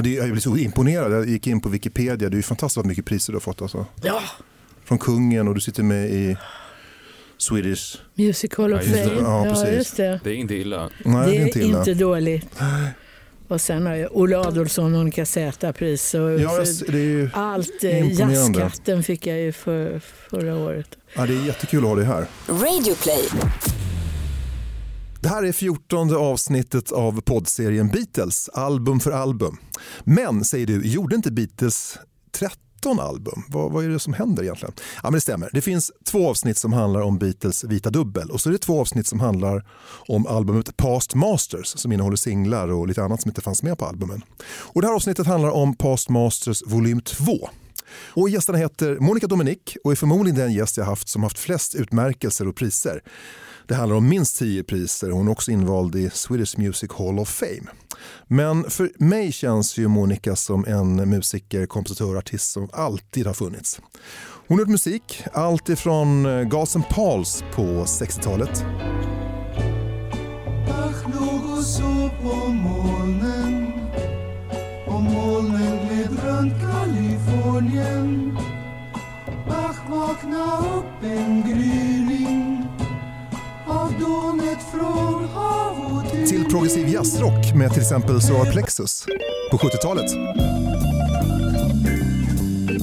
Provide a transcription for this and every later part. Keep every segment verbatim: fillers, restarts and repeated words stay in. Ja, det, jag blev så imponerad. Jag gick in på Wikipedia. Det är ju fantastiskt vad mycket priser du har fått. Alltså. Ja. Från kungen, och du sitter med i Swedish Music Hall of Fame. Ja, ja, precis. Det. det är inte illa. Nej, det är inte, illa. inte dåligt. Nej. Och sen har jag Olle Adolfsson och Monica Z-pris. Ja, allt jazzkatten fick jag ju för, förra året. Ja, det är jättekul att ha dig här. Radio Play. Det här är fjortonde avsnittet av poddserien Beatles, album för album. Men, säger du, gjorde inte Beatles tretton album? Vad, vad är det som händer egentligen? Ja, men det stämmer. Det finns två avsnitt som handlar om Beatles vita dubbel. Och så är det två avsnitt som handlar om albumet Past Masters, som innehåller singlar och lite annat som inte fanns med på albumen. Och det här avsnittet handlar om Past Masters volym två. Och gästerna heter Monica Dominique och är förmodligen den gäst jag haft som haft flest utmärkelser och priser. Det handlar om minst tio priser. Hon är också invald i Swedish Music Hall of Fame. Men för mig känns ju Monica som en musiker, kompositör, artist som alltid har funnits. Hon har gjort musik, allt ifrån Guns N' Pauls på sextiotalet. Ach, något så på molnen. Och molnen gled runt Kalifornien. Ach, vakna upp en gryning. Till progressiv jazzrock med till exempel Solar Plexus på sjuttiotalet.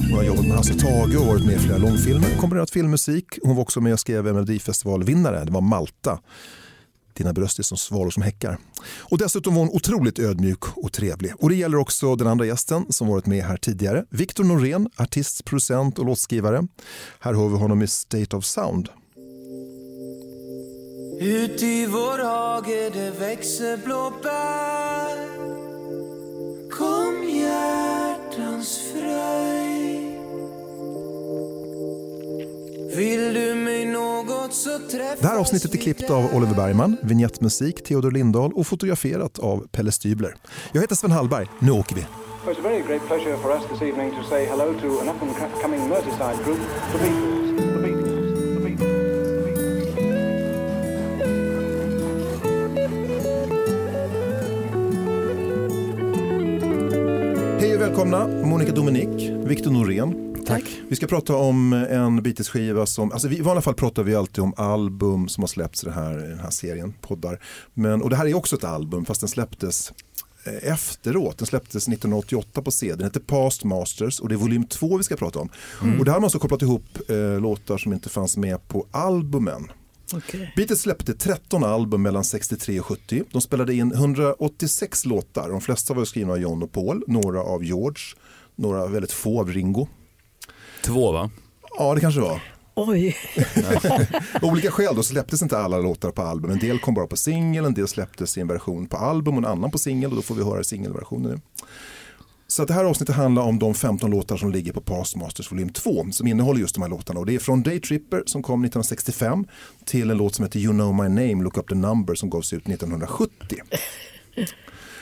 Hon har jobbat med Hasse Tage och varit med i flera långfilmer, kombinerat filmmusik. Hon var också med och skrev Melodifestivalvinnare, det var Malta. Dina bröst är som svalor som häckar. Och dessutom var hon otroligt ödmjuk och trevlig. Och det gäller också den andra gästen som varit med här tidigare. Viktor Norén, artist, producent och låtskrivare. Här hör vi honom i State of Sound. Ut i vår hage det växer blåbär. Kom hjärtans fröj. Vill du mig något så träffas. Det här avsnittet är klippt av Oliver Bergman, vignettmusik Theodor Lindahl och fotograferat av Pelle Stibler. Jag heter Sven Hallberg, nu åker vi. Well, it's a very great pleasure for us this evening to say hello to an up-and-coming Merseyside group, The Beatles. The Beatles. Välkomna Monica Dominique, Viktor Norén. Tack. Vi ska prata om en Beatles-skiva som, alltså vi, i vanliga fall pratar vi alltid om album som har släppts i den här, den här serien, poddar. Men, och det här är också ett album, fast den släpptes efteråt. Den släpptes nittonhundraåttioåtta på C D. Den heter Past Masters och det är volym två vi ska prata om. Mm. Och där har man så kopplat ihop eh, låtar som inte fanns med på albumen. Okay. Beatles släppte tretton album mellan sextiotre och sjuttio. De spelade in hundraåttiosex låtar. De flesta var skrivna av John och Paul, några av George, några väldigt få av Ringo. Två, va? Ja, det kanske var. Oj. Olika skäl då släpptes inte alla låtar på album. En del kom bara på singel, en del släpptes i en version på album och en annan på singel, och då får vi höra singelversionen nu. Så att det här avsnittet handlar om de femton låtar som ligger på Past Masters volym två, som innehåller just de här låtarna. Och det är från Day Tripper som kom nittonhundrasextiofem till en låt som heter You Know My Name, Look Up The Number som gavs ut nittonhundrasjuttio.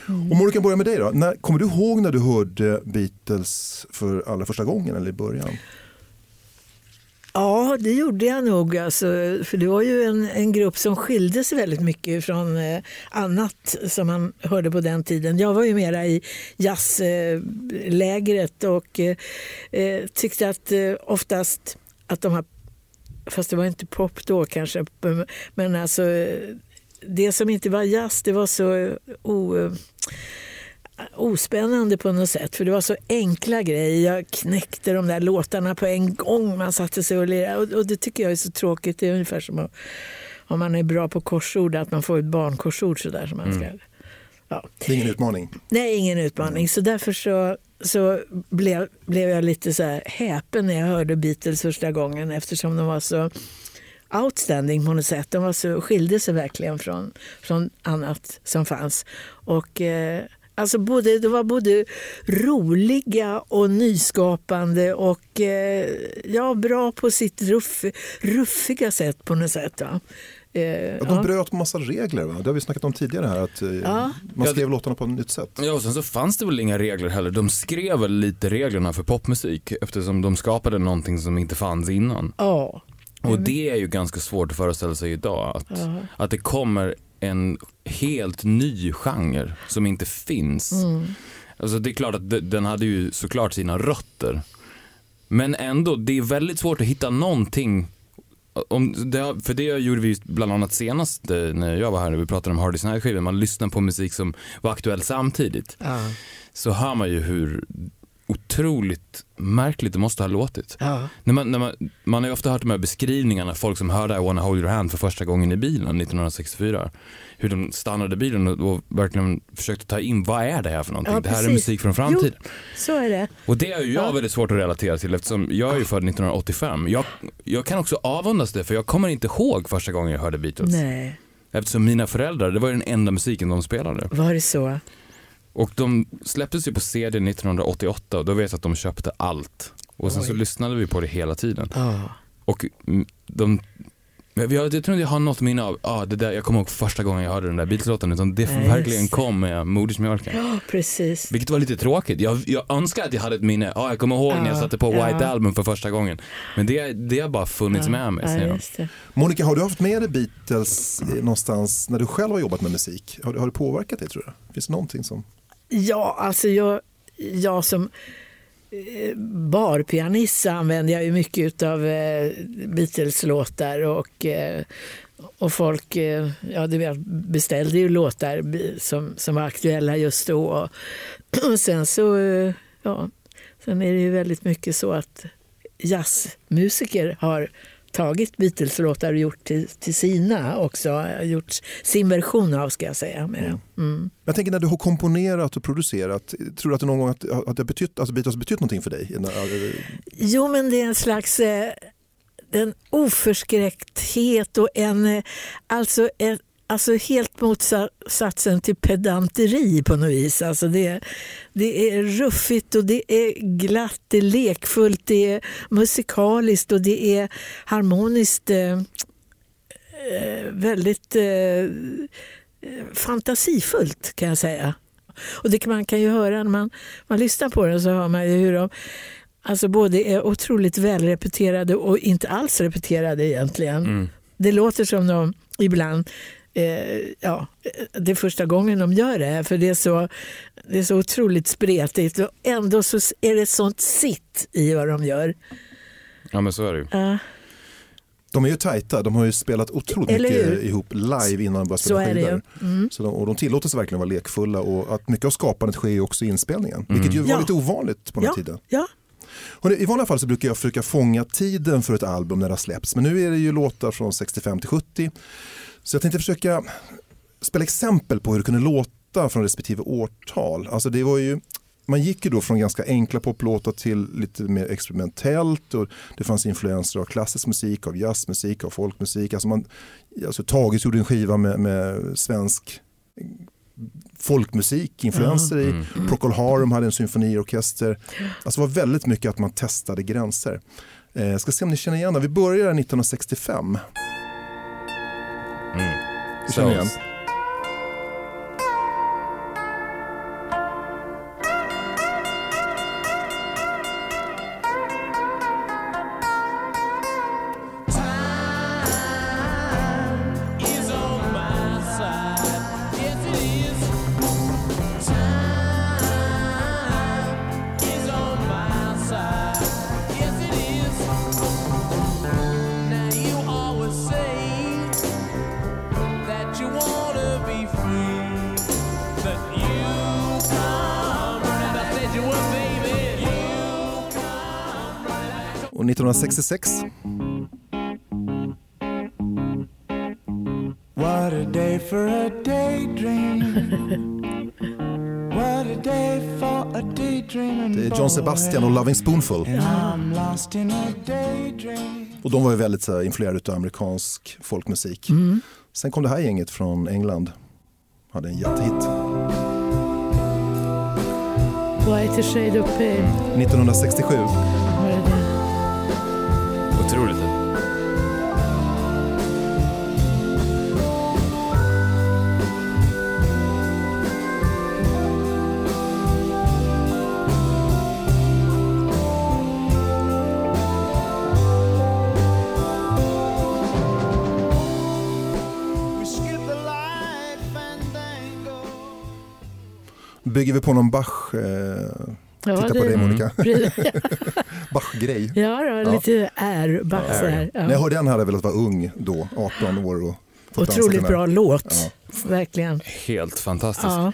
Mm. Och Monica, börja med dig då. När, kommer du ihåg när du hörde Beatles för allra första gången eller i början? Ja, det gjorde jag nog. Alltså, för det var ju en, en grupp som skilde sig väldigt mycket från eh, annat som man hörde på den tiden. Jag var ju mera i jazzlägret eh, och eh, tyckte att eh, oftast att de här, fast det var inte pop då kanske, men alltså det som inte var jazz, det var så o... Oh, ospännande på något sätt, för det var så enkla grejer. Jag knäckte de där låtarna på en gång, man satte sig och lirade, och, och det tycker jag är så tråkigt. Det är ungefär som att, om man är bra på korsord, att man får ett barnkorsord sådär som man ska. Mm. Ja. Det är ingen utmaning. Nej, ingen utmaning. Mm. Så därför så, så blev, blev jag lite så här häpen när jag hörde Beatles första gången, eftersom de var så outstanding på något sätt. De var så, skilde sig verkligen från, från annat som fanns. Och eh, alltså både, det var både roliga och nyskapande och eh, ja, bra på sitt ruff, ruffiga sätt på något sätt. Va? Eh, ja, de ja. bröt massa regler, va? Det har vi snackat om tidigare här, att eh, ja. man skrev ja, låtarna på ett nytt sätt. Ja, och sen så fanns det väl inga regler heller. De skrev väl lite reglerna för popmusik eftersom de skapade någonting som inte fanns innan. Ja. Och mm. det är ju ganska svårt att föreställa sig idag att, ja. att det kommer en helt ny genre som inte finns. Mm. Alltså det är klart att den hade ju såklart sina rötter. Men ändå, det är väldigt svårt att hitta någonting om det, för det gjorde vi bland annat senast när jag var här, när vi pratade om Hardys närskivan. Man lyssnar på musik som var aktuell samtidigt, uh. så hör man ju hur otroligt märkligt det måste ha låtit. uh. när man, när man, man har ju ofta hört de här beskrivningarna, folk som hörde I Wanna Hold Your Hand för första gången i bilen nittonhundrasextiofyra, hur de stannade bilen och, och verkligen försökte ta in, vad är det här för någonting? Ja, det här är musik från framtiden. Jo, så är det. Och det är ju jag ja. väldigt svårt att relatera till, eftersom jag är ju född nittonhundraåttiofem. Jag, jag kan också avundas det, för jag kommer inte ihåg första gången jag hörde Beatles. Nej. Eftersom mina föräldrar, det var ju den enda musiken de spelade. Var det så? Och de släpptes ju på C D nittonhundraåttioåtta, och då vet jag att de köpte allt. Och sen Oj. så lyssnade vi på det hela tiden. Oh. Och de... Jag, jag tror inte jag har något minne av, ah, det där, jag kommer ihåg första gången jag hörde den där Beatles-låten, utan det yes. verkligen kom med modersmjölken. Ja, precis. Vilket var lite tråkigt. Jag, jag önskar att jag hade ett minne. Ah, jag kommer ihåg ah, när jag satte på ja. White Album för första gången. Men det, det har bara funnits ja, med mig. Ja, Monica, har du haft med dig Beatles någonstans när du själv har jobbat med musik? Har, har du påverkat det, tror du? Finns det någonting som... Ja, alltså jag, jag som barpianist använder jag ju mycket av Beatles-låtar, och, och folk ja, det beställde ju låtar som, som var aktuella just då. Och sen så ja, sen är det ju väldigt mycket så att jazzmusiker har tagit Beatles-låtar och gjort till, till sina också, gjort sin version av, ska jag säga. Med. Mm. Jag tänker, när du har komponerat och producerat, tror du att det någon gång att, att det betytt, alltså Beatles betytt någonting för dig? Jo, men det är en slags eh, en oförskräckthet och en, alltså en, alltså helt motsatsen till pedanteri på något vis. Alltså det, det är ruffigt och det är glatt, det är lekfullt, det är musikaliskt och det är harmoniskt, eh, väldigt eh, fantasifullt, kan jag säga. Och det kan, man kan ju höra när man, man lyssnar på den, så hör man ju hur de... Alltså både är otroligt välrepeterade och inte alls repeterade egentligen. Mm. Det låter som de ibland... Ja, det är första gången de gör det, för det är så, det är så otroligt spretigt, och ändå så är det sånt sitt i vad de gör. Ja, men så är det ju. Uh. De är ju tajta, de har ju spelat otroligt Eller mycket hur? ihop live innan de började spela skivor. Mm. Så de, och de tillåter sig verkligen vara lekfulla, och att mycket av skapandet sker ju också i inspelningen, mm. vilket ju var ja. lite ovanligt på den ja. tiden. Ja. Och i vanliga fall så brukar jag försöka fånga tiden för ett album när det släpps, men nu är det ju låtar från sextiofem till sjuttio. Så jag tänkte försöka spela exempel på hur det kunde låta från respektive årtal. Alltså det var ju, man gick ju då från ganska enkla poplåtar till lite mer experimentellt, och det fanns influenser av klassisk musik, av jazzmusik, av folkmusik. Alltså man, alltså Tages gjorde en skiva med, med svensk folkmusik, influenser mm. i. Mm. Procol Harum hade en symfoniorkester. Alltså det var väldigt mycket att man testade gränser. Jag eh, ska se om ni känner igen det. Vi börjar nittonhundrasextiofem. Mm. Vi känner igen. nittonhundrasextiosex. What a day for a daydream. What a day for a daydream. Det är John Sebastian och Loving Spoonful. Och de var ju väldigt så här influerade av amerikansk folkmusik. Mm. Sen kom det här gänget från England. Hade en jättehit. White Shade of Pale. nittonhundrasextiosju. Otroligt. bygger vi på någon Bach. Eh, ja, titta det, på dig, Monica. Mm. Bach-grej. Ja, då, ja, lite är Bach. Ja, så här. Ja. När jag hörde den hade jag velat vara ung då, arton år. Och otroligt bra låt, ja, verkligen. Helt fantastiskt. Ja.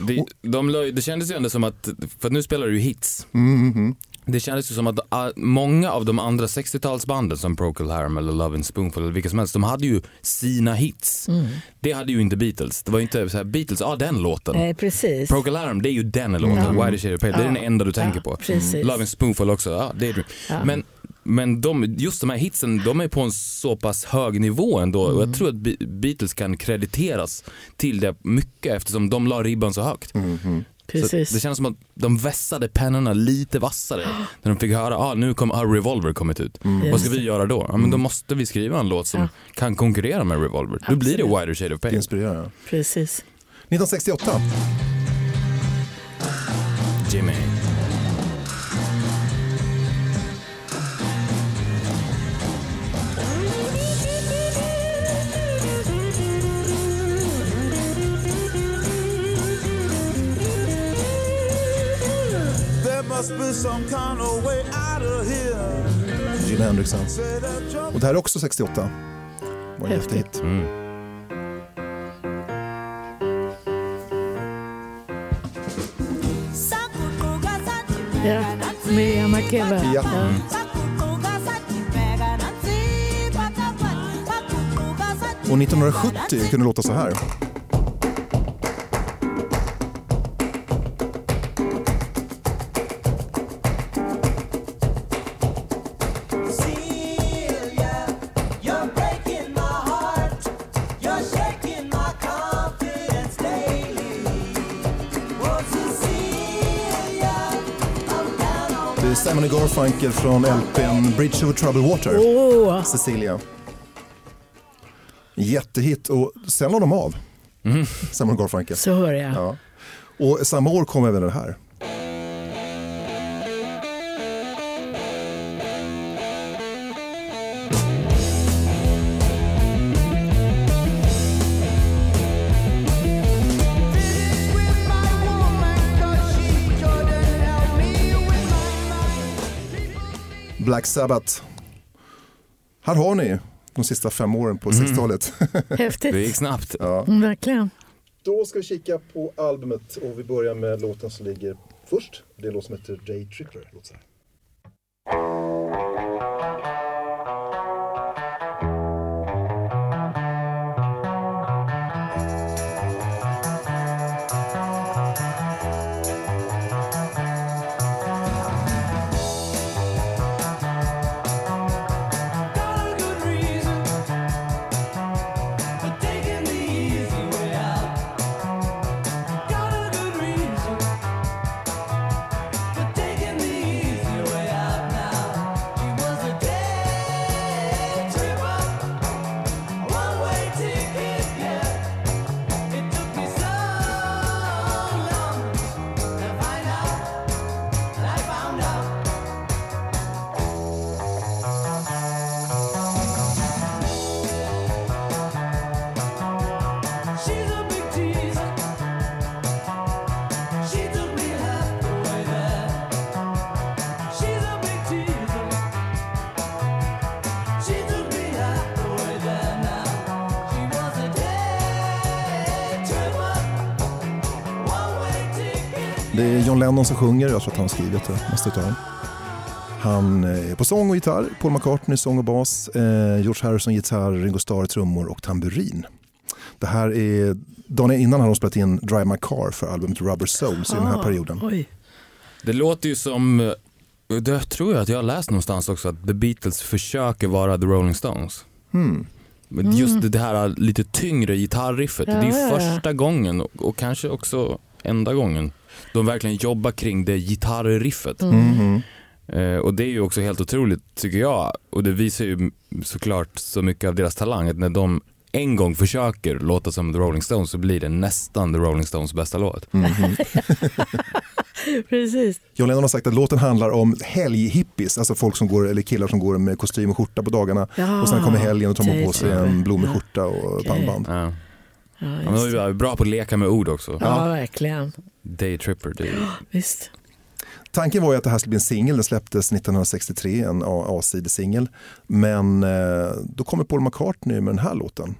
Det, de, det kändes ju ändå som att, för att nu spelar du ju hits. Mm, mm. Det kändes ju som att många av de andra sextiotalsbanden som Procol Harum eller Love and Spoonful eller vilka som helst, de hade ju sina hits. Mm. Det hade ju inte Beatles. Det var ju inte så här, Beatles, ja ah, den låten. Nej, precis. Procol Harum, det är ju den låten. Mm. Why the Shade of Pale, ja, det är den enda du tänker ja, på. Precis. Love and Spoonful också, ja det är det. Ja. Men Men de, just de här hitsen, de är på en så pass hög nivå ändå. Mm. Och jag tror att Beatles kan krediteras till det mycket eftersom de la ribban så högt. Mm-hmm. Precis. Så det känns som att de vässade pennorna lite vassare. När de fick höra, ah, nu kom ah, Revolver kommit ut. Mm. Vad ska vi göra då? Ja, men då måste vi skriva en låt som ja, kan konkurrera med Revolver. Absolut. Då blir det Wider Shade of Pale. Inspirerande. Precis. nittonhundrasextioåtta. Jimmy. Jim Henriksen. Och det här är också sextioåtta. Var en häftig hit. Mm. Ja, Miriam Makeba. Ja. Mm. Och nittonhundrasjuttio kunde låta så här. Simon och Garfunkel från L P N Bridge Over Troubled Water. Oh. Cecilia. Jättehit. Och sen la de av. Mm. Simon och Garfunkel. Så hör jag. Ja. Och samma år kom även det här. Black Sabbath. Här har ni de sista fem åren på mm. sextiotalet. Häftigt. Det gick snabbt. Ja. Mm, verkligen. Då ska vi kika på albumet och vi börjar med låten som ligger först. Det är låt som heter Day Tripper. Låt så här. Det är John Lennon som sjunger, jag tror att han har skrivit det, måste ta den. Han är på sång och gitarr, Paul McCartney sång och bas, eh, George Harrison gitarr, Ringo Starr trummor och tamburin. Det här är, dagen innan har de spelat in Drive My Car för albumet Rubber Soul, så ah, i den här perioden. Oj. Det låter ju som, det tror jag att jag har läst någonstans också, att The Beatles försöker vara The Rolling Stones. Hmm. Men just det här lite tyngre gitarriffet, ja, det är första gången och, och kanske också enda gången de verkligen jobbar kring det gitarrriffet. Mm. Eh, och det är ju också helt otroligt tycker jag. Och det visar ju såklart så mycket av deras talang att när de en gång försöker låta som The Rolling Stones så blir det nästan The Rolling Stones bästa låt. Mm. Precis. John Lennon har sagt att låten handlar om helghippies, alltså folk som går eller killar som går med kostym och skjorta på dagarna, ja, och sen kommer helgen och tar man på sig en blommig skjorta och pannband. Ja. Ja, han var ju bra på att leka med ord också. Ja, ja. Verkligen. Daytripper. Day. Ja, visst. Tanken var ju att det här skulle bli en singel. Den släpptes nittonhundrasextiotre, en A-sidesingel. Men eh, då kommer Paul McCartney med den här låten.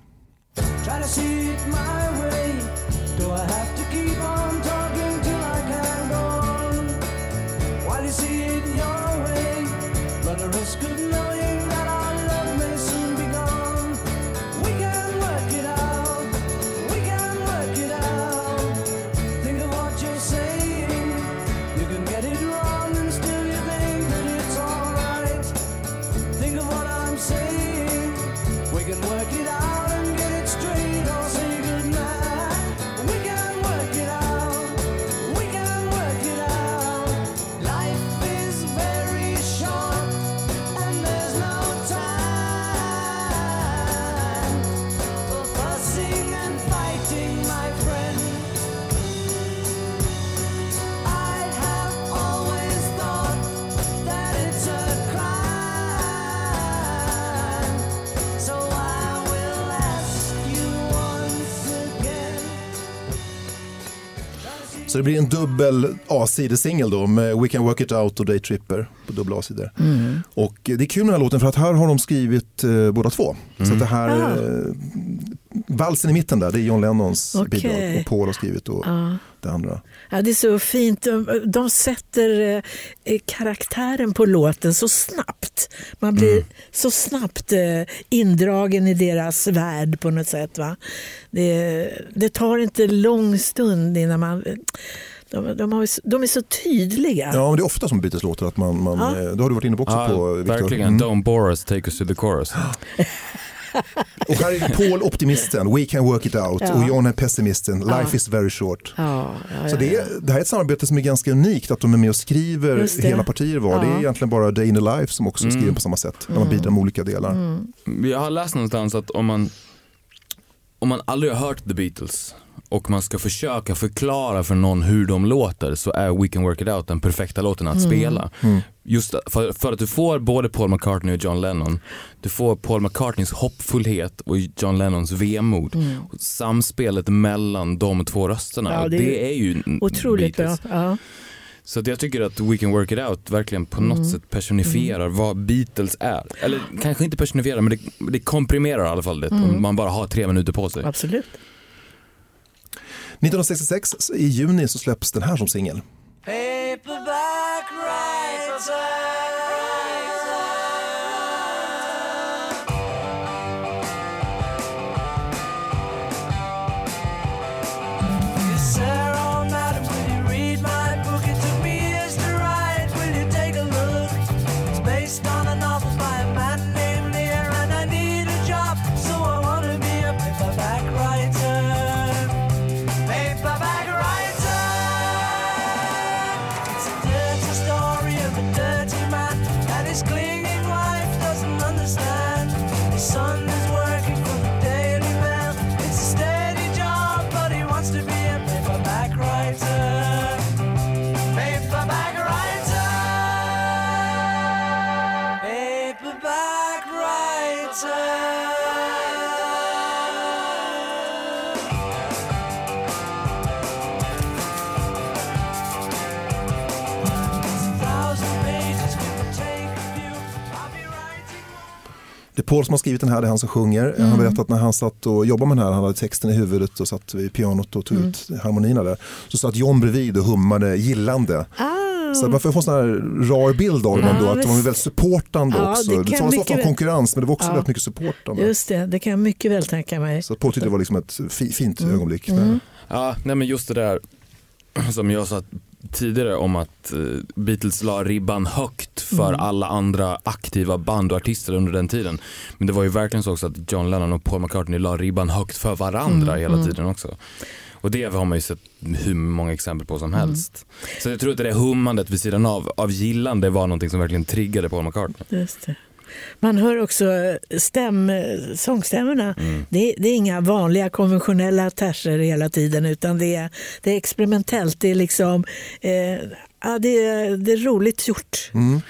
Så det blir en dubbel A-sidesingel då med We Can Work It Out och Day Tripper på dubbla A-sidor. Mm. Och det är kul den här låten för att här har de skrivit eh, båda två. Mm. Så att det här eh, valsen i mitten där, det är John Lennons okay. bidrag och Paul har skrivit och ja. Det andra. Ja, det är så fint. De, de sätter eh, karaktären på låten så snabbt. Man blir mm. så snabbt eh, indragen i deras värld på något sätt, va? Det, det tar inte lång stund innan man... De, de, har, de är så tydliga. Ja, men det är ofta som Beatles låter att man... man ja. Då har du varit inne på också ja, på, Viktor. Verkligen. Mm. Don't bore us, take us to the chorus. Och här är Paul optimisten, We Can Work It Out, ja. Och John är pessimisten, Life ja. Is Very Short. Ja, ja, så det, är, det här är ett samarbete som är ganska unikt, att de är med och skriver hela partier var. Ja. Det är egentligen bara Day in the Life som också mm. skriver på samma sätt, när man bidrar med olika delar. Mm. Jag har läst någonstans att om man, om man aldrig har hört The Beatles och man ska försöka förklara för någon hur de låter, så är We Can Work It Out den perfekta låten att mm. spela. Mm. Just för, för att du får både Paul McCartney och John Lennon. Du får Paul McCartneys hoppfullhet och John Lennons vemod. Mm. Och samspelet mellan de två rösterna. Ja, det, det är ju otroligt Beatles. Bra. Ja. Så jag tycker att We Can Work It Out verkligen på något mm. sätt personifierar mm. vad Beatles är. Eller kanske inte personifierar, men det, det komprimerar i alla fall det. Mm. Om man bara har tre minuter på sig. Absolut. nittonhundrasextiosex i juni så släpps den här som singel. Paperback writer. Det är Paul som har skrivit den här, det är han som sjunger. Mm. Han berättade att när han satt och jobbade med den här, han hade texten i huvudet och satt vid pianot och tog mm. ut harmonierna där. Så satt John bredvid och hummade gillande. Ah. Så varför får sån här rar bild av dem då? Ah, att de var väldigt supportande ah, också. Det, det talas ofta om konkurrens, men det var också ah. väldigt mycket supportande. Just det, det kan jag mycket väl tänka mig. Så Paul tyckte det var liksom ett fi- fint mm. ögonblick. Mm. Ja, nej men just det där som jag sa tidigare om att Beatles la ribban högt för mm. alla andra aktiva band och artister under den tiden. Men det var ju verkligen så också att John Lennon och Paul McCartney la ribban högt för varandra mm. hela tiden också. Och det har man ju sett hur många exempel på som helst. Mm. Så jag tror att det där hummandet vid sidan av, av gillande var någonting som verkligen triggade Paul McCartney. Just det. Man hör också stäm, sångstämmorna. Mm. Det, det är inga vanliga konventionella terser hela tiden, utan det är, det är experimentellt. Det är liksom eh, ja, det, är, det är roligt gjort. Mm.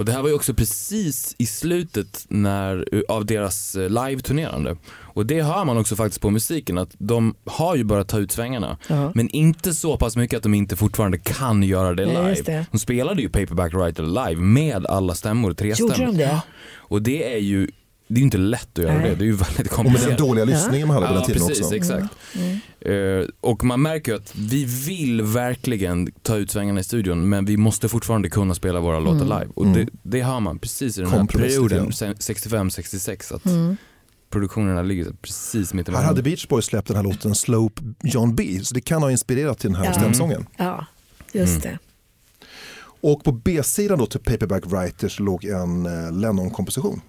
Och det här var ju också precis i slutet när, av deras live-turnerande. Och det hör man också faktiskt på musiken, att de har ju börjat ta ut svängarna. Uh-huh. Men inte så pass mycket att de inte fortfarande kan göra det live. Ja, det. De spelade ju Paperback Writer live med alla stämmor, tre stämmor. Gjorde de det? Och det är ju, det är ju inte lätt att göra. Nej. Det, det är ju väldigt komplicerat. Och med den dåliga lyssningen man hade på den tiden precis, också. Exakt. Mm. Mm. Uh, och man märker ju att vi vill verkligen ta ut svängarna i studion, men vi måste fortfarande kunna spela våra mm. låtar live. Och mm. det, det hör man precis i den här perioden, sextiofem sextiosex, att mm. produktionerna ligger precis mitt emellan. Här hade Beach Boys släppt den här låten Slope John B, så det kan ha inspirerat till den här ja. stämsången. Ja, just mm. det. Och på B-sidan då till Paperback Writers låg en eh, Lennon-komposition.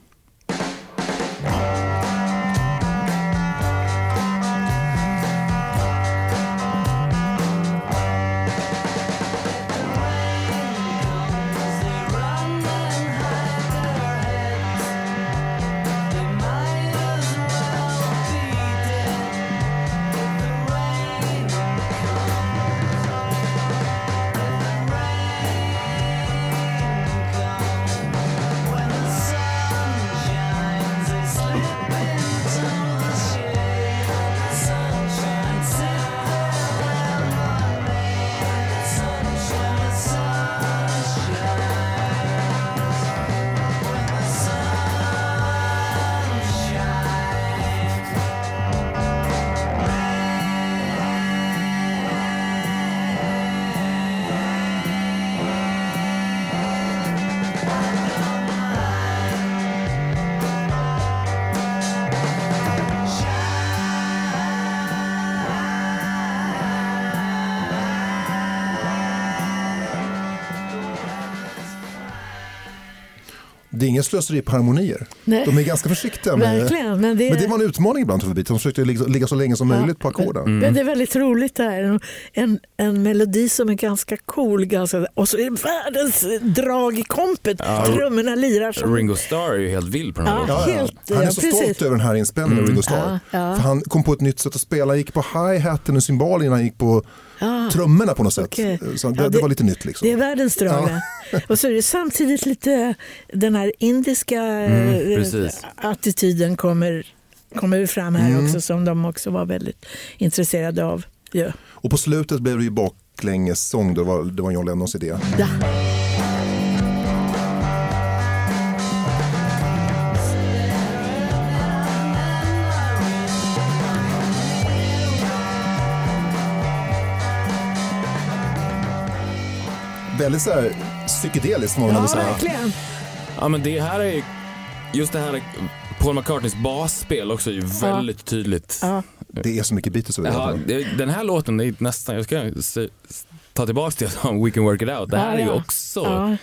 Det är ingen slöseri på harmonier. Nej. De är ganska försiktiga med. Verkligen, men, det är... men det var en utmaning ibland för Beatles. De försökte ligga så länge som ja, möjligt på ackorden. Men, mm. men det är väldigt roligt det här. En, en melodi som är ganska cool. Ganska... Och så är det världens drag i kompet. Ja, trummorna lirar. Som... Ringo Starr är ju helt vild på den här. Ja, ja, helt, ja. Han är så ja, stolt över den här inspelningen mm. av Ringo Starr. Ja, ja. För han kom på ett nytt sätt att spela. Han gick på hi-hatten och cymbalen. Han gick på ah, trummorna på något sätt. Okay. Så det, ja, det, det var lite nytt liksom. Det är världens drag. Ja. Och så är det samtidigt lite den här indiska mm, attityden kommer, kommer fram här mm. också, som de också var väldigt intresserade av. Yeah. Och på slutet blev det ju baklängessång. Det var, det var John Lennons idé. Ja. Väldigt så här psykedeliskt måste man säga. Ja, verkligen. Ja, men det här är just det här Paul McCartneys basspel också är ju ja. väldigt tydligt. Ja. Det är så mycket Beatles över ja, det. Den här låten är nästan, jag ska ta tillbaka till We Can Work It Out. Det här ja, ja. är ju också ja.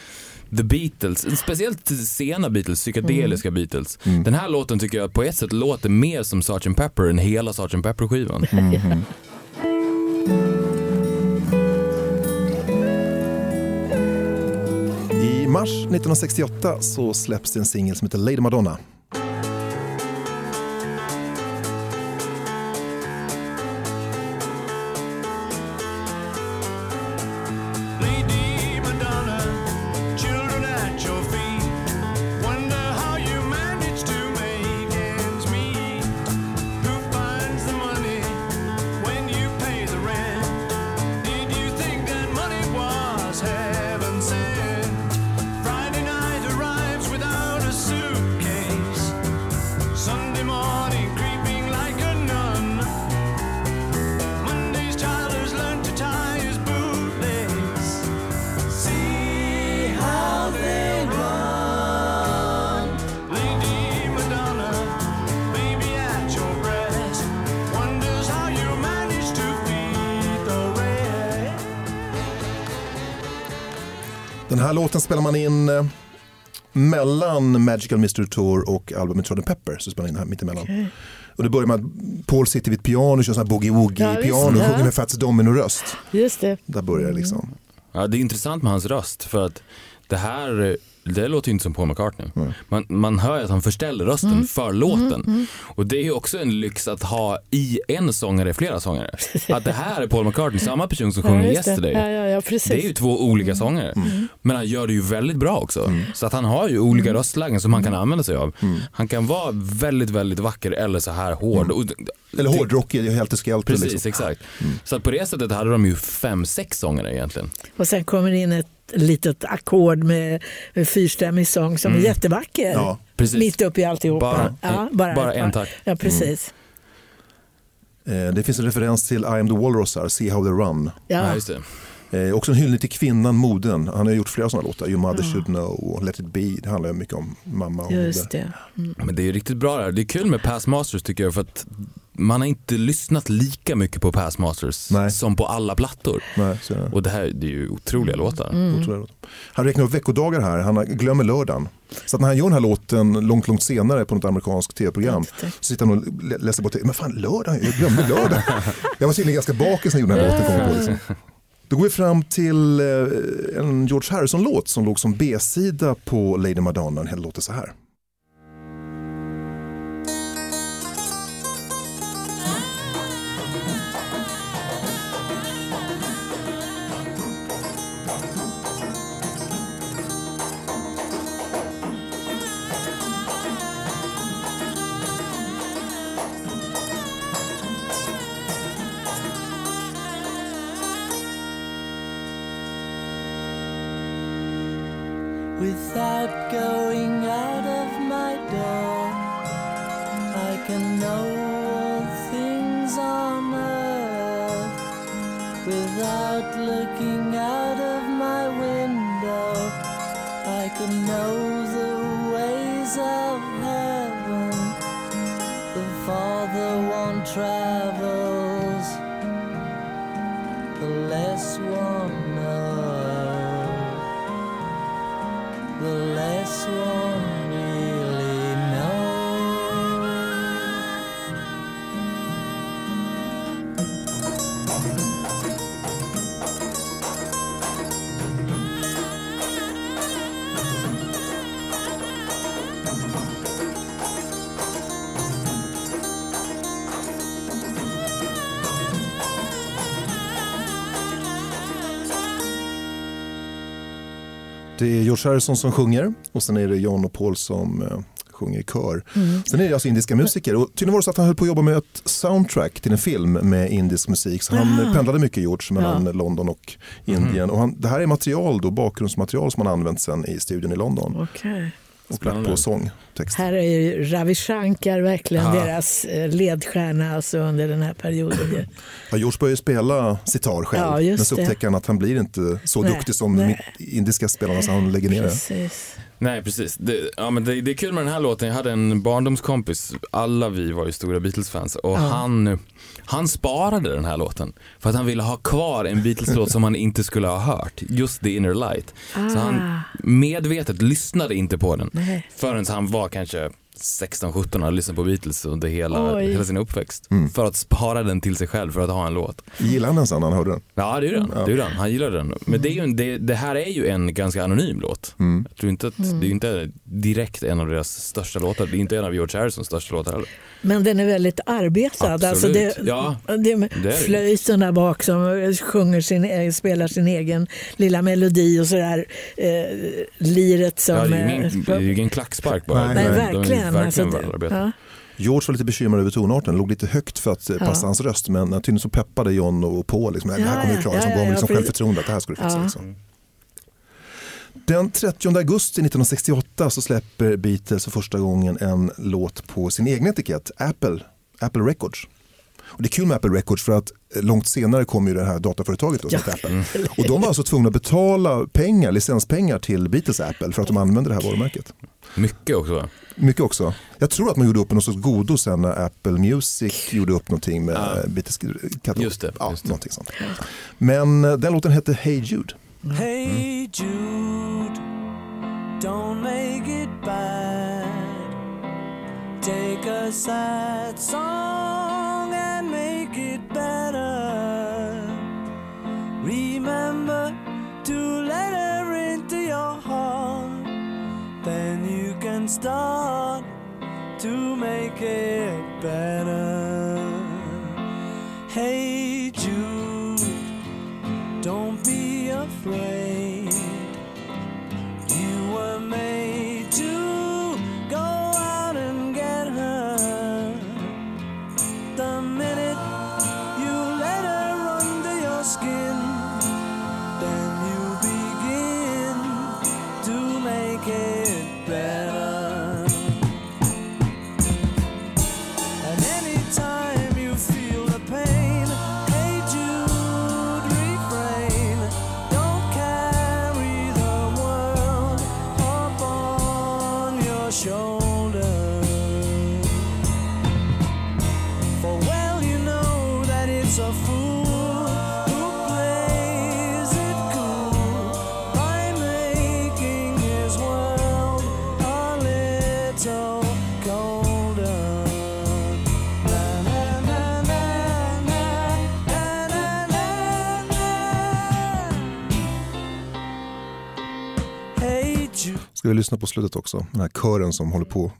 The Beatles, speciellt sena Beatles, psykedeliska mm. Beatles. Mm. Den här låten tycker jag på ett sätt låter mer som sergeant Pepper än hela sergeant Pepper-skivan. Mm-hmm. I mars nittonhundrasextioåtta så släpps en singel som heter Lady Madonna. Den här låten spelar man in mellan Magical Mystery Tour och albumet Sgt. Pepper, så spelar man in här mittemellan. Okay. Och det börjar med att Paul sitter vid ett piano och kör sån här boogie-woogie-piano ja, och sjunger med Fats Domino-röst. Just det. Där börjar det liksom. Ja, det är intressant med hans röst för att det här, det låter ju inte som Paul McCartney. Mm. Man, man hör att han förställer rösten mm. för låten. Mm. Mm. Och det är ju också en lyx att ha i en sångare flera sångare. Att det här är Paul McCartney, samma person som sjunger ja, Yesterday. Ja, ja, ja, precis. Det är ju två olika sångare. Mm. Men han gör det ju väldigt bra också. Mm. Så att han har ju olika mm. röstlägen som han kan använda sig av. Mm. Han kan vara väldigt, väldigt vacker eller så här hård. Mm. Eller hårdrockig, det är helt skelter. Precis, liksom. Exakt. Mm. Så att på det sättet hade de ju fem, sex sångare egentligen. Och sen kommer in ett litet ackord med, med fyrstämmig sång som mm. är jättevacker. Ja, precis. Mitt upp i alltihop. Bara, ja, bara, bara en takt. Ja, precis. Mm. Eh, det finns en referens till I Am The Walrus här, See How They Run. Ja, ja just det. Eh, också en hyllning till kvinnan, moden. Han har gjort flera sådana låtar. Your Mother mm. Should Know, Let It Be. Det handlar mycket om mamma och just det. Mm. Men det är ju riktigt bra där. Det är kul med Past Masters tycker jag för att man har inte lyssnat lika mycket på Past Masters nej. Som på alla plattor. Nej, så, ja. Och det här det är ju otroliga låtar. Mm. Otroliga låtar. Han räknar upp veckodagar här. Han glömmer lördagen. Så att när han gör den här låten långt, långt senare på något amerikanskt tv-program så sitter han och läser på tv. Men fan, lördagen? Jag glömde lördagen. Jag var tydligen ganska bakis när jag gjorde den här låten. På, liksom. Då går vi fram till en George Harrison-låt som låg som B-sida på Lady Madonna. Den här låter så här. Without going out of my door, I can know all things on earth. Without looking out of my window, I can know the ways of heaven. The farther one travels, the less one knows. The less one really knows. Det är George Harrison som sjunger och sen är det John och Paul som eh, sjunger i kör. Mm. Sen är det alltså indiska musiker och tydligen var det så att han höll på att jobba med ett soundtrack till en film med indisk musik. Så han ah. pendlade mycket George mellan ja. London och Indien. Mm. Och han, det här är material då, bakgrundsmaterial som han använt sen i studion i London. Okej. Okay. Och lagt på sångtext. Här är ju Ravi Shankar verkligen ah. deras ledstjärna alltså under den här perioden. Ja, George började spela sitar själv. Ja, men så upptäcker han att han blir inte så nej, duktig som nej. indiska spelarna så han lägger ner det. Nej, precis. Det, ja, men det, det är kul med den här låten. Jag hade en barndomskompis. Alla vi var ju stora Beatles-fans. Och ah. han, han sparade den här låten. För att han ville ha kvar en Beatles-låt som han inte skulle ha hört. Just The Inner Light. Ah. Så han medvetet lyssnade inte på den. Nej. Förrän han var kanske sexton sjutton och lyssnade på Beatles under hela, hela sin uppväxt. Mm. För att spara den till sig själv för att ha en låt. Gillar han den sen när han hörde den? Ja, det är den. Ja. Det är den. Han gillade den. Men det, är ju en, det, det här är ju en ganska anonym låt. Mm. Jag tror inte att mm. det är inte direkt en av deras största låtar. Det är inte en av George Harrisons största låtar heller. Men den är väldigt arbetad. Absolut. Alltså det, ja, det är flöjterna bak som sjunger sin, spelar sin egen lilla melodi och sådär eh, liret som... Ja, det är ju ingen klackspark bara. Nej, nej, verkligen. Verkligen alltså, det, ja. George var lite bekymrad över tonarten. Låg lite högt för att ja. passa hans röst. Men tydligen så peppade John och Paul liksom, ja, det här kommer ju klara ja, som ja, ja, liksom självförtroende att det här skulle fixa ja. liksom. Den trettionde augusti nittonhundrasextioåtta så släpper Beatles för första gången en låt på sin egen etikett, Apple, Apple Records. Och det är kul med Apple Records för att långt senare kom ju det här dataföretaget då, ja. Apple. Och de var alltså tvungna att betala pengar, licenspengar till Beatles Apple för att de använde det här varumärket. Mycket också va? Mycket också. Jag tror att man gjorde upp något sorts godo sen när Apple Music gjorde upp någonting med ah. Beatles katalog. Just det. Ja, just det. Någonting sånt. Men den låten hette Hey Jude. Mm. Hey Jude, don't make it bad. Take a sad song and make it better. Remember to let her into your heart. is done to make it better. Hey Jude, don't be afraid. You were made to go out and get her. The minute you let her under your skin, then you begin to make it better. Ska vi lyssna på slutet också? Den här kören som håller på.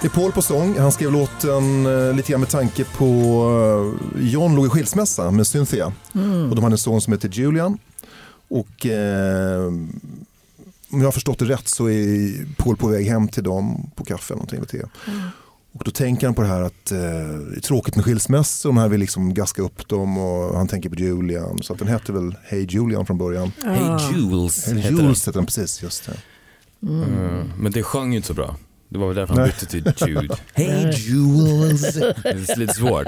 Det är Paul på sång. Han skrev låten uh, lite grann med tanke på uh, John låg i skilsmässa med Cynthia. Mm. Och de hade en son som heter Julian. Och uh, om jag har förstått det rätt så är Paul på väg hem till dem på kaffe eller någonting med te. Mm. Och då tänker han på det här att eh, det är tråkigt med skilsmässor. De här vill liksom gaska upp dem och han tänker på Julian. Så att den hette väl Hey Julian från början. Mm. Hey Jules. Hey Jules hette, hette den, precis, just det. Mm. Mm. Men det sjöng ju inte så bra. Det var väl därför han bytte till Jude. Hey Jules. Det är lite svårt.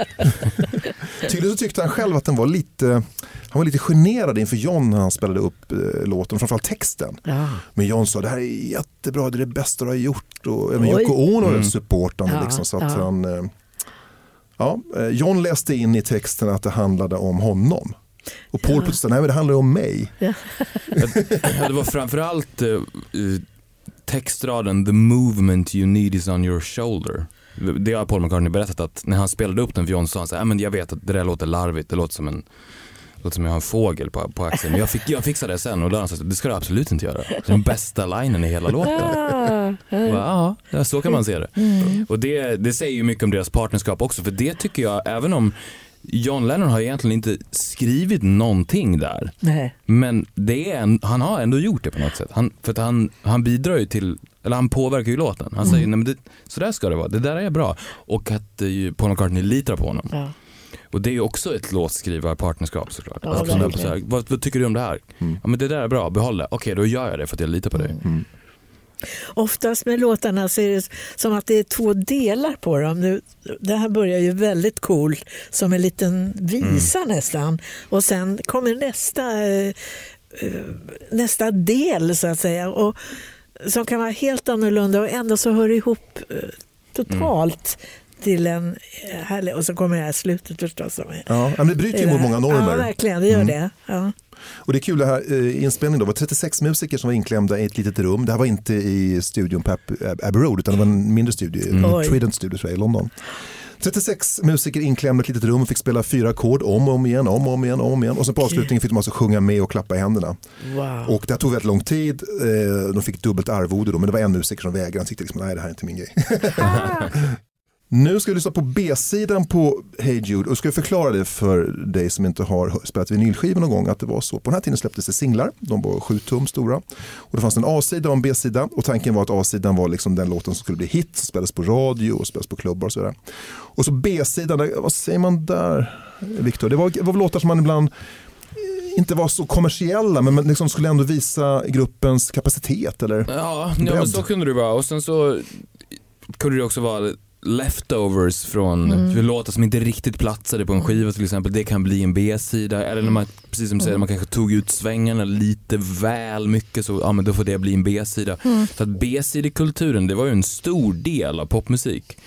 Tydligen så tyckte han själv att den var lite, han var lite generad inför John när han spelade upp eh, låten, framförallt texten. Ja. Men John sa, det här är jättebra, det är det bästa du har gjort. Och även Yoko Ono mm. supportande ja, liksom, så att ja. han... Eh, ja, John läste in i texten att det handlade om honom. Och Paul ja. plötsligt, nej men det handlar om mig. Ja. Det var framförallt... Eh, textraden, the movement you need is on your shoulder. Det har Paul McCartney berättat att när han spelade upp den för John så han sa, äh, men jag vet att det där låter larvigt, det låter som en, låter som jag har en fågel på, på axeln, men jag, fick, jag fixade det sen och då han sa, det ska du absolut inte göra. Den bästa linen i hela låten. Ja, så kan man se det. Och det, det säger ju mycket om deras partnerskap också, för det tycker jag, även om John Lennon har egentligen inte skrivit någonting där. Nej. Men det är en, han har ändå gjort det på något sätt. Han, för att han, han bidrar ju till, eller han påverkar ju låten. Han mm. säger, nej men det, så där ska det vara, det där är bra. Och att eh, Paul McCartney litar på honom. Ja. Och det är ju också ett låtskrivarpartnerskap såklart. Ja, alltså, så här, vad, vad tycker du om det här? Mm. Ja men det där är bra, behåll det. Okej, då gör jag det för att jag litar på dig. Mm. Oftast med låtarna så är det som att det är två delar på dem. Nu, det här börjar ju väldigt cool, som en liten visa mm. nästan. Och sen kommer nästa, nästa del så att säga. Och, som kan vara helt annorlunda och ändå så hör ihop totalt. Mm. Till en härlig, och så kommer det här slutet förstås. Ja, men det bryter ju mot många normer. Ja, verkligen, det gör mm. det. Ja. Och det är kul det här eh, inspelningen då. Det var trettiosex musiker som var inklämda i ett litet rum. Det här var inte i studion på Abbey Road utan det var en mindre studio, mm. Trident Studios i London. trettiosex musiker inklämda i ett litet rum och fick spela fyra ackord om och om igen, om och om igen, om igen. Och sen på avslutningen fick de alltså sjunga med och klappa i händerna. Wow. Och det tog väldigt lång tid. De fick dubbelt arvode då, men det var en musiker som vägrade. Han tyckte liksom, nej det här är inte min grej. Nu ska vi lyssna på B-sidan på Hey Jude och ska jag förklara det för dig som inte har spelat vinylskivor någon gång att det var så. På den här tiden släpptes det singlar, de var sju tum stora och det fanns en A-sida och en B-sida och tanken var att A-sidan var liksom den låten som skulle bli hit, som spelades på radio och spelades på klubbar och sådär. Och så B-sidan, vad säger man där Viktor? Det var, det var låtar som man ibland inte var så kommersiella men man liksom skulle ändå visa gruppens kapacitet eller ja, ja men så kunde det vara och sen så kunde det också vara leftovers från mm. låtar som inte riktigt platsade på en skiva till exempel. Det kan bli en B-sida. Eller när man, precis som du säger, man kanske tog ut svängarna lite väl mycket så ja, men då får det bli en B-sida. Mm. Så att B-sidekulturen, det var ju en stor del av popmusik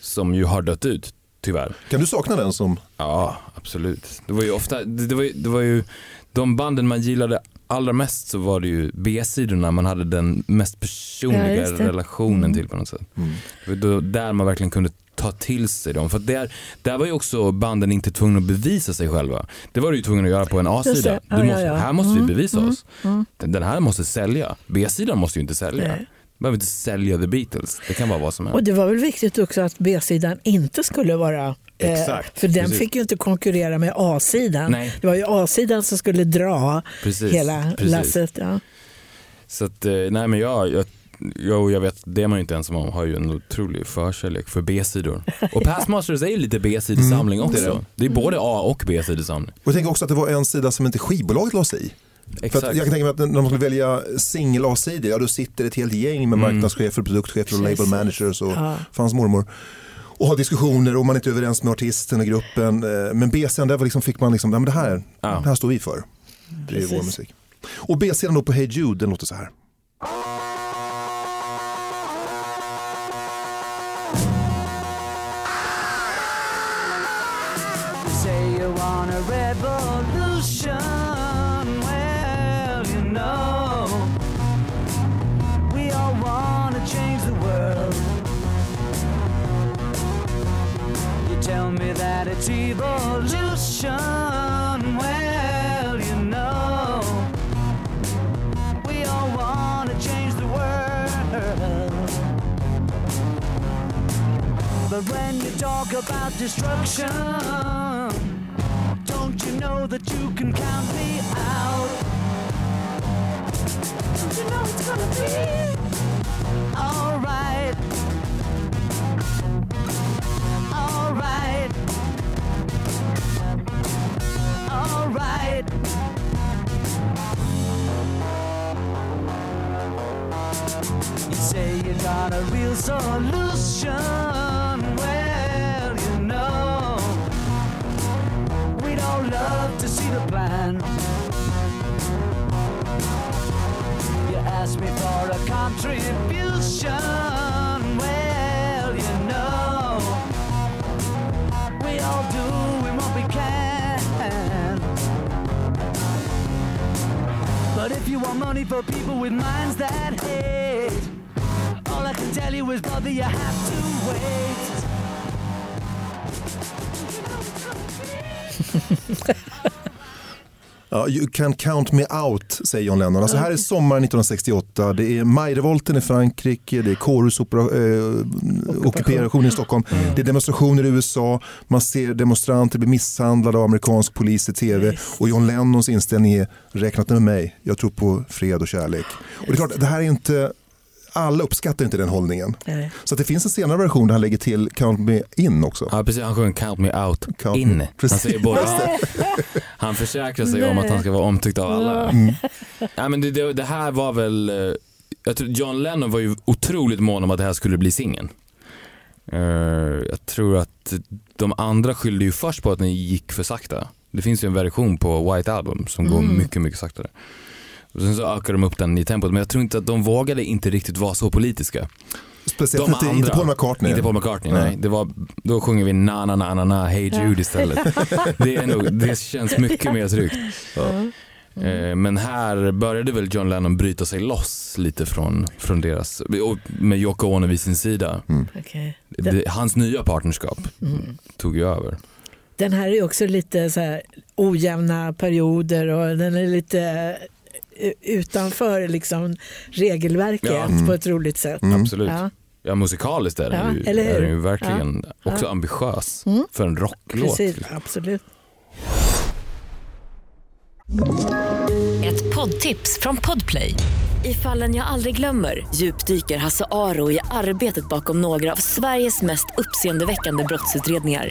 som ju har dött ut, tyvärr. Kan du sakna den som... Ja, absolut. Det var ju ofta... Det, det, var, det var ju de banden man gillade allra mest så var det ju B-sidorna man hade den mest personliga ja, relationen mm. till på något sätt. Mm. Då, där man verkligen kunde ta till sig dem. För där, där var ju också banden inte tvungna att bevisa sig själva. Det var du ju tvungen att göra på en A-sida. Du måste, här måste mm. vi bevisa mm. oss. Mm. Den här måste sälja. B-sidan måste ju inte sälja. Nej. Man behöver inte sälja The Beatles. Det kan vara vad som helst. Och det var väl viktigt också att B-sidan inte skulle vara... Exakt, eh, för den precis. Fick ju inte konkurrera med A-sidan. Nej. Det var ju A-sidan som skulle dra precis, hela precis. Lasset. Ja. Så att, nej men jag... jag Jo, jag vet, det man ju inte ensam om har ju en otrolig förkärlek för B-sidor. Och Past Masters är ju lite B-sidesamling mm, också. Det är, det. Det är mm. både A- och B-sidesamling. Och jag tänker också att det var en sida som inte skivbolaget lades i. Exakt. För att jag kan tänka mig att när man skulle välja singel-A-sidor, ja då sitter ett helt gäng med marknadschefer, produktchefer och label managers och ja. Fanns mormor. Och ha diskussioner och man är inte överens med artisten och gruppen. Men B-sidan där liksom fick man liksom, nej men det här, ja. Det här står vi för. Det är precis. Vår musik. Och B-sidan då på Hey Jude, den låter så här. Tell me that it's evolution. Well, you know, we all want to change the world. But when you talk about destruction, don't you know that you can count me out? You know it's gonna be all right. All right, all right. You say you got a real solution. Well, you know, we don't love to see the plan. You asked me for a contribution. Well, you know, we all doing what we can. But if you want money for people with minds that hate, all I can tell you is, brother, you have to wait. Ja, you can count me out, säger John Lennon. Alltså här är sommaren nittonhundrasextioåtta. Det är majrevolten i Frankrike. Det är Kårhus eh, ockupation i Stockholm. Mm. Det är demonstrationer i U S A. Man ser demonstranter bli misshandlade av amerikansk polis i T V. Yes. Och John Lennons inställning är, räknat med mig, jag tror på fred och kärlek. Och det är klart, det här är inte... Alla uppskattar inte den hållningen. Nej. Så att det finns en senare version där han lägger till Count Me In också. Ja, precis. Han sjunger Count Me Out count In. Precis. Han säger både... han försäkrar sig Nej. Om att han ska vara omtyckt av alla. Mm. Ja, men det, det, det här var väl... Jag tror John Lennon var ju otroligt mån om att det här skulle bli singeln. Uh, jag tror att de andra skyllde ju först på att den gick för sakta. Det finns ju en version på White Album som mm. går mycket, mycket saktare. Och sen så ökar de upp den i tempot. Men jag tror inte att de vågade inte riktigt vara så politiska. Speciellt de inte, andra, inte Paul McCartney. Inte Paul McCartney, nej. nej. Det var, då sjunger vi na na na na na Hey Jude istället. det, är nog, det känns mycket mer tryggt. Ja. Mm. Men här började väl John Lennon bryta sig loss lite från, från deras... Och med Yoko Ono vid sin sida. Mm. Okay. Det, hans nya partnerskap mm. tog ju över. Den här är också lite så här ojämna perioder och den är lite... utanför liksom regelverket ja. Mm. på ett roligt sätt. Mm. Absolut. Ja, ja musikaliskt är den ja, ju, är den ju verkligen ja. Också ja. Ambitiös mm. för en rocklåt. Precis, liksom. Absolut. Ett poddtips från Podplay. I Fallen jag aldrig glömmer djupdyker Hasse Aro i arbetet bakom några av Sveriges mest uppseendeväckande brottsutredningar.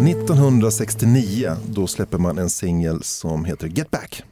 nittonhundrasextionio, då släpper man en singel som heter Get Back.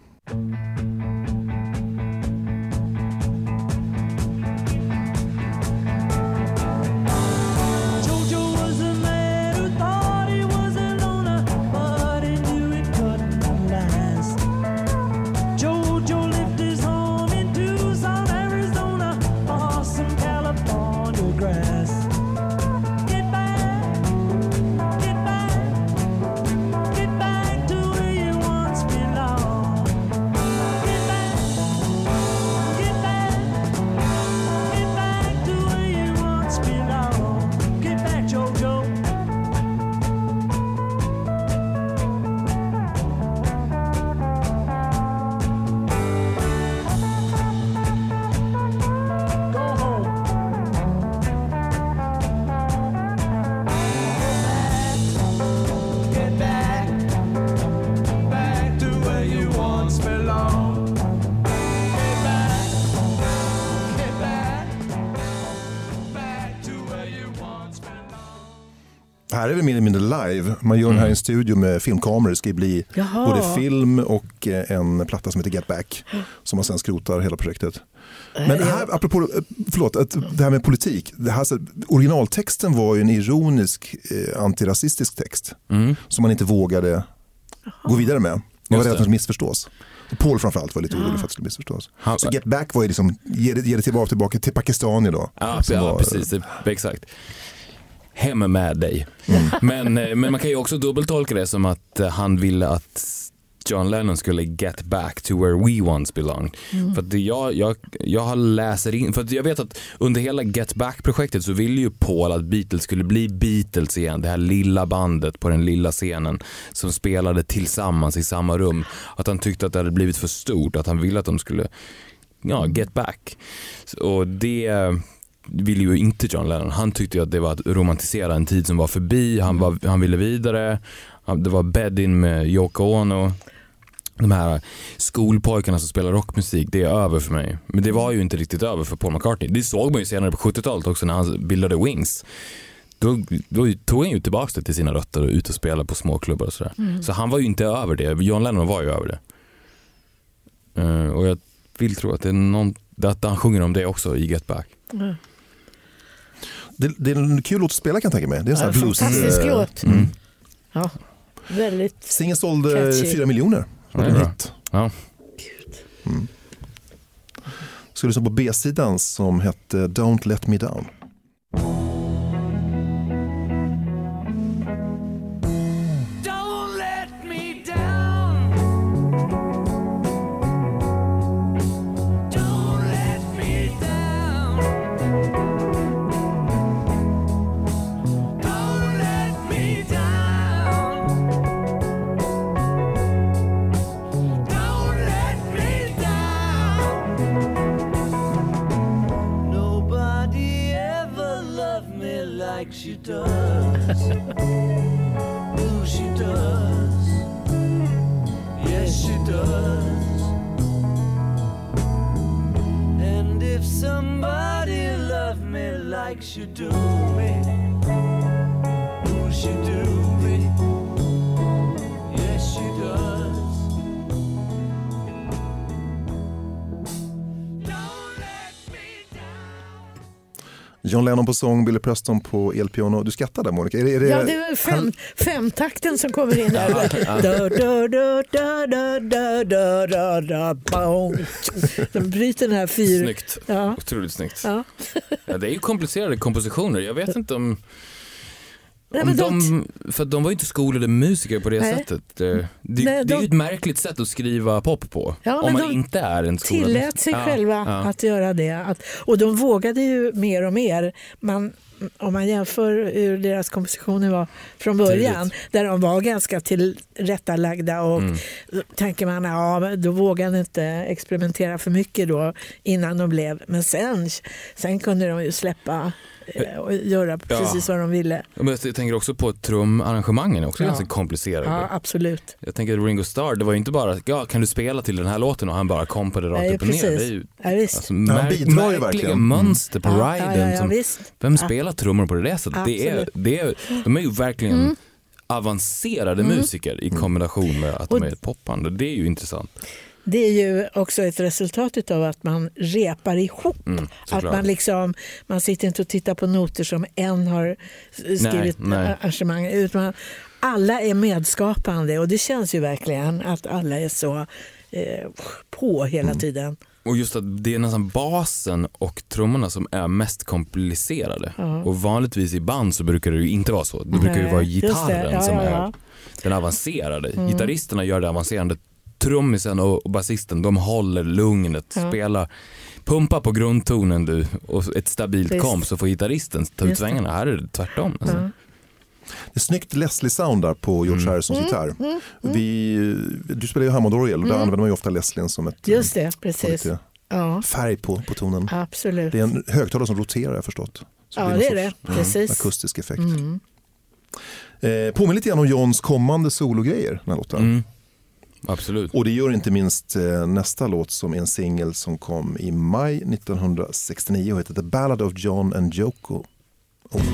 här är det mer eller mindre live. Man gör mm. den här i en studio med filmkameror. Det ska bli Jaha. både film och en platta som heter Get Back, som man sen skrotar hela projektet. Men det här, apropå, förlåt, att det här med politik, det här, originaltexten var ju en ironisk eh, antirasistisk text mm. som man inte vågade gå vidare med. Man var rädd för att missförstås. Paul framförallt var lite orolig för att det skulle missförstås. Han, så Get Back var ju liksom, ge, ge det tillbaka, tillbaka till Pakistan idag. Ja, ja var, precis, det, exakt. Hem med dig. Mm. Men, men man kan ju också dubbeltolka det som att han ville att John Lennon skulle get back to where we once belonged. Mm. För att jag, jag, jag läser in, för att jag vet att under hela Get Back-projektet så ville ju Paul att Beatles skulle bli Beatles igen. Det här lilla bandet på den lilla scenen som spelade tillsammans i samma rum. Att han tyckte att det hade blivit för stort. Att han ville att de skulle ja, get back. Och det ville ju inte John Lennon. Han tyckte ju att det var att romantisera en tid som var förbi. Han, var, han ville vidare. Det var Bed In med Yoko Ono. De här skolpojkarna som spelar rockmusik, det är över för mig. Men det var ju inte riktigt över för Paul McCartney. Det såg man ju senare på sjuttiotalet också när han bildade Wings. Då, då tog han ju tillbaka det till sina rötter och ut och spelade på småklubbar och sådär. Mm. Så han var ju inte över det. John Lennon var ju över det. Uh, och jag vill tro att, det är någon, att han sjunger om det också i Get Back. Mm. Det, det är en kul låt att spela kan jag tänka mig. Det är en sån här blues. Ja, fantastisk låt. Mm. Ja, väldigt. Singen sålde fyra miljoner. Ja. Ja. Gud. Mm. Skulle lyssna på B-sidan som hette Don't Let Me Down. John Lennon på sång, Billy Preston på elpiano. Du skrattar där, Monica. Är det, är det... Ja, det är fem, femtakten som kommer in där. Da, da, da, da, da, da, da, da, bang. De bryter den här fyr. Snyggt. Ja. Otroligt snyggt. Ja. Ja, det är ju komplicerade kompositioner. Jag vet inte om... om Nej, de, för de var ju inte skolade musiker på det Nej. sättet. Det, det, Nej, de, det är ju ett märkligt sätt att skriva pop på. Ja, om man inte är en skolad. De tillät sig musiker. själva ja, ja. att göra det. Att, och de vågade ju mer och mer. Man, om man jämför hur deras kompositioner var från början. Tidigt. Där de var ganska tillrättalagda. Och mm. tänker man, ja, då vågade inte experimentera för mycket då innan de blev. Men sen, sen kunde de ju släppa... och göra precis ja. vad de ville. Men jag tänker också på trumarrangemangen också, ja. ganska komplicerade. Ja, absolut. Jag tänker att Ringo Starr, det var ju inte bara ja, kan du spela till den här låten och han bara kom på det rakt upp och ner. Det är ju ja, alltså, märk- ja, märkliga mönster på ja, riden. Ja, ja, ja, som, ja, vem spelar ja. trummor på det där sättet? Det är, det är, de är ju verkligen mm. avancerade mm. musiker i kombination med att och, de är poppande. Det är ju intressant. Det är ju också ett resultat av att man repar ihop. Mm, att man liksom, man sitter inte och tittar på noter som en har skrivit arrangemang. Utan alla är medskapande och det känns ju verkligen att alla är så eh, på hela mm. tiden. Och just att det är nästan basen och trummorna som är mest komplicerade. Ja. Och vanligtvis i band så brukar det ju inte vara så. Det brukar Nej, ju vara gitarren ja, som ja, är ja. den avancerade. Mm. Gitarristerna gör det avancerande. Trummisen och basisten, de håller lugnet, ja. spelar, pumpa på grundtonen du och ett stabilt Visst. komp, så får gitarristen ta ut svängarna. Här är det tvärtom. Alltså. Ja. Det är snyggt Leslie-sound där på George mm. Harrisons gitarr. Mm, mm, mm. Vi, du spelar ju Hammond orgel och där mm. använder man ju ofta Leslien som ett Just det, precis. Ja. färg på, på tonen. Absolut. Det är en högtalare som roterar, jag förstått. Så ja, det, det är det. Sorts, precis. Ja, akustisk effekt. Mm. Eh, påminner lite grann om Johns kommande sologrejer, den här låten. Mm. Absolut. Och det gör inte minst nästa låt som är en singel som kom i maj nittonhundrasextionio och heter The Ballad of John and Yoko Ono.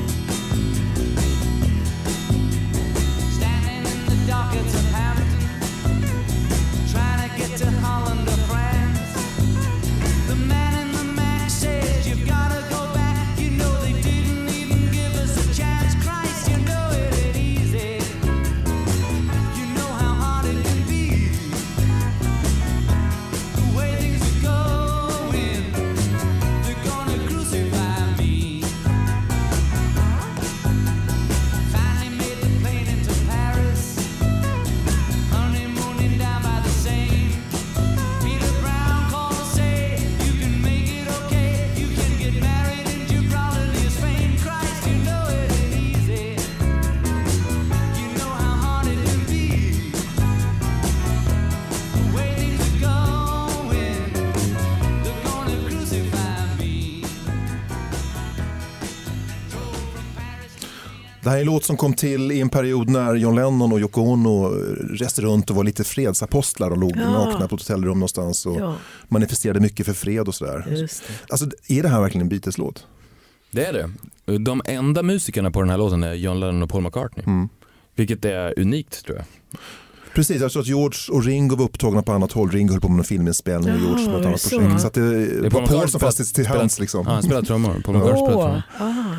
Det här är en låt som kom till i en period när John Lennon och Yoko Ono reste runt och var lite fredsapostlar och låg ja. nakna på ett hotellrum någonstans och ja. manifesterade mycket för fred och sådär. Just det. Alltså, är det här verkligen en Beatles-låt? Det är det. De enda musikerna på den här låten är John Lennon och Paul McCartney. Mm. Vilket är unikt, tror jag. Precis, jag tror att George och Ringo var upptagna på annat håll. Ringo höll på med en filminspelning och George på ett annat projekt. Så att det, det var Paul som fanns till hands. Liksom. Ja, han spelade trummor. Paul McCartney spelade trummor. Oh.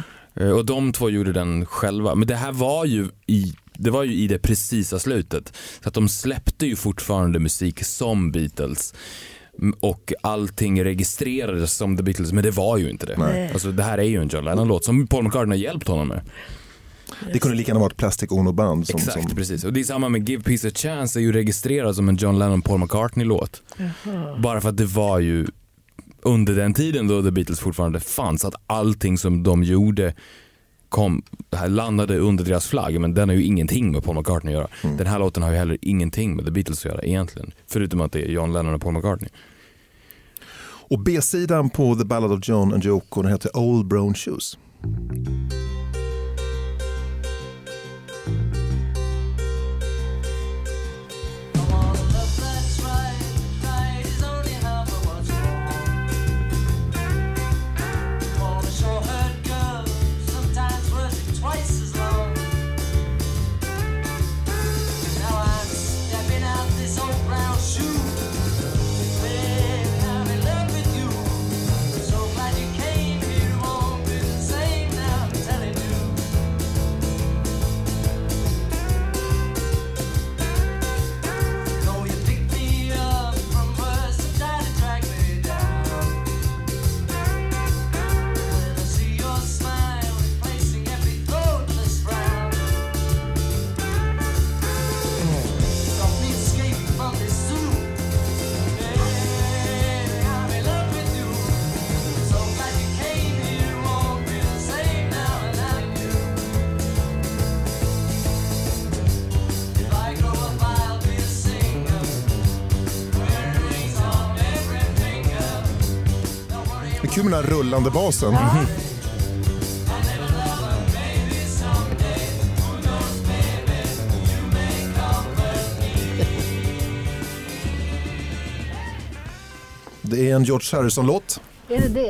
Och de två gjorde den själva. Men det här var ju i det, var ju i det precisa slutet. Så att de släppte ju fortfarande musik som Beatles. Och allting registrerades som The Beatles. Men det var ju inte det. Nej. Alltså, det här är ju en John Lennon-låt som Paul McCartney har hjälpt honom med. Det kunde lika gärna varit Plastic Ono Band som, exakt, som... precis. Och det är samma med Give Peace a Chance är ju registrerad som en John Lennon Paul McCartney-låt. Jaha. Bara för att det var ju under den tiden då The Beatles fortfarande fanns, att allting som de gjorde kom, här landade under deras flagg. Men den har ju ingenting med Paul McCartney att göra. Mm. Den här låten har ju heller ingenting med The Beatles att göra egentligen, förutom att det är John Lennon och Paul McCartney. Och B-sidan på The Ballad of John and Yoko, den heter Old Brown Shoes. Kul med den här rullande basen. Mm-hmm. Det är en George Harrison-låt. Är det det?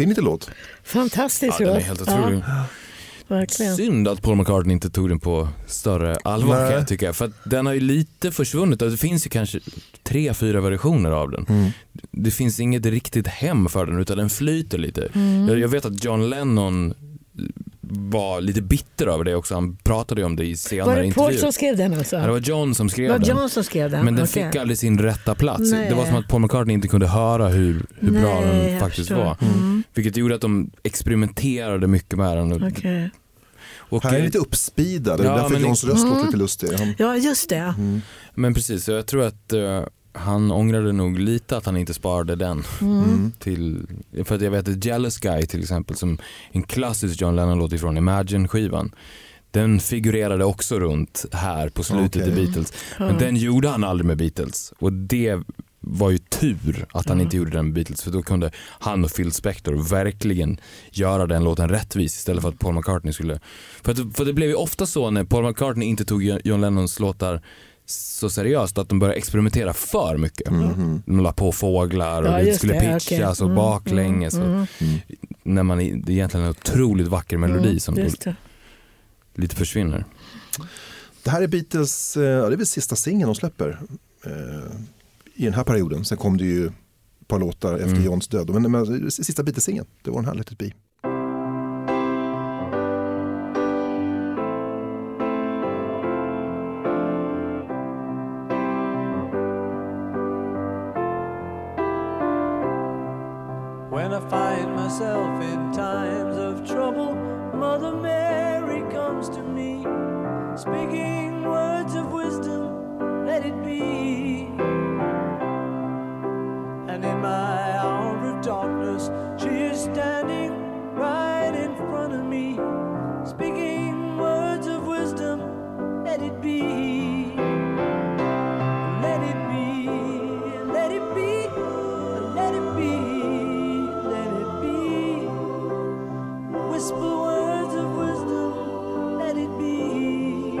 Inte låt. Fantastisk, ja, den är helt otrolig. Ja, verkligen. Synd att Paul McCartney inte tog den på större allvar, kan jag tycka. För att den har ju lite försvunnit. Det finns ju kanske tre, fyra versioner av den. Mm. Det finns inget riktigt hem för den, utan den flyter lite. Mm. Jag, jag vet att John Lennon var lite bitter över det också. Han pratade ju om det i senare intervjuer. Var det Paul intervjuer. som skrev den alltså? Ja, det var John som skrev, det var John som skrev den. den. Men den okay. fick aldrig sin rätta plats. Nej. Det var som att Paul McCartney inte kunde höra hur, hur Nej, bra den faktiskt förstår. var. Mm. Vilket gjorde att de experimenterade mycket med den. Okej. Okay. Och han är lite uppspidad. Ja, därför är Johns röst mm. lite lustig. Han... Ja, just det. Mm. Men precis, jag tror att uh, han ångrade nog lite att han inte sparade den. Mm. till, för att jag vet att Jealous Guy till exempel, som en klassisk John Lennon-låt ifrån Imagine-skivan, den figurerade också runt här på slutet okay. i Beatles. Men mm. den gjorde han aldrig med Beatles. Och det var ju tur att han mm. inte gjorde den med Beatles, för då kunde han och Phil Spector verkligen göra den låten rättvis istället för att Paul McCartney skulle... För, att, för det blev ju ofta så när Paul McCartney inte tog John Lennons låtar så seriöst att de började experimentera för mycket. Mm. De la på fåglar och ja, det skulle det, pitchas okay. och baklänges. Mm. Mm. Mm. När man egentligen har otroligt vacker melodi mm. som det. lite försvinner. Det här är Beatles, ja, det är väl sista singeln de släpper i den här perioden. Sen kom det ju ett par låtar efter mm. Johns död. Men, men sista Beatles-singeln, det var den här Let It Be. When I find myself in times of trouble, Mother Mary comes to me, speaking words of wisdom, let it be. And in my hour of darkness, she is standing right in front of me, speaking words of wisdom, let it be, let it be, let it be, let it be, let it be, whisper words of wisdom, let it be.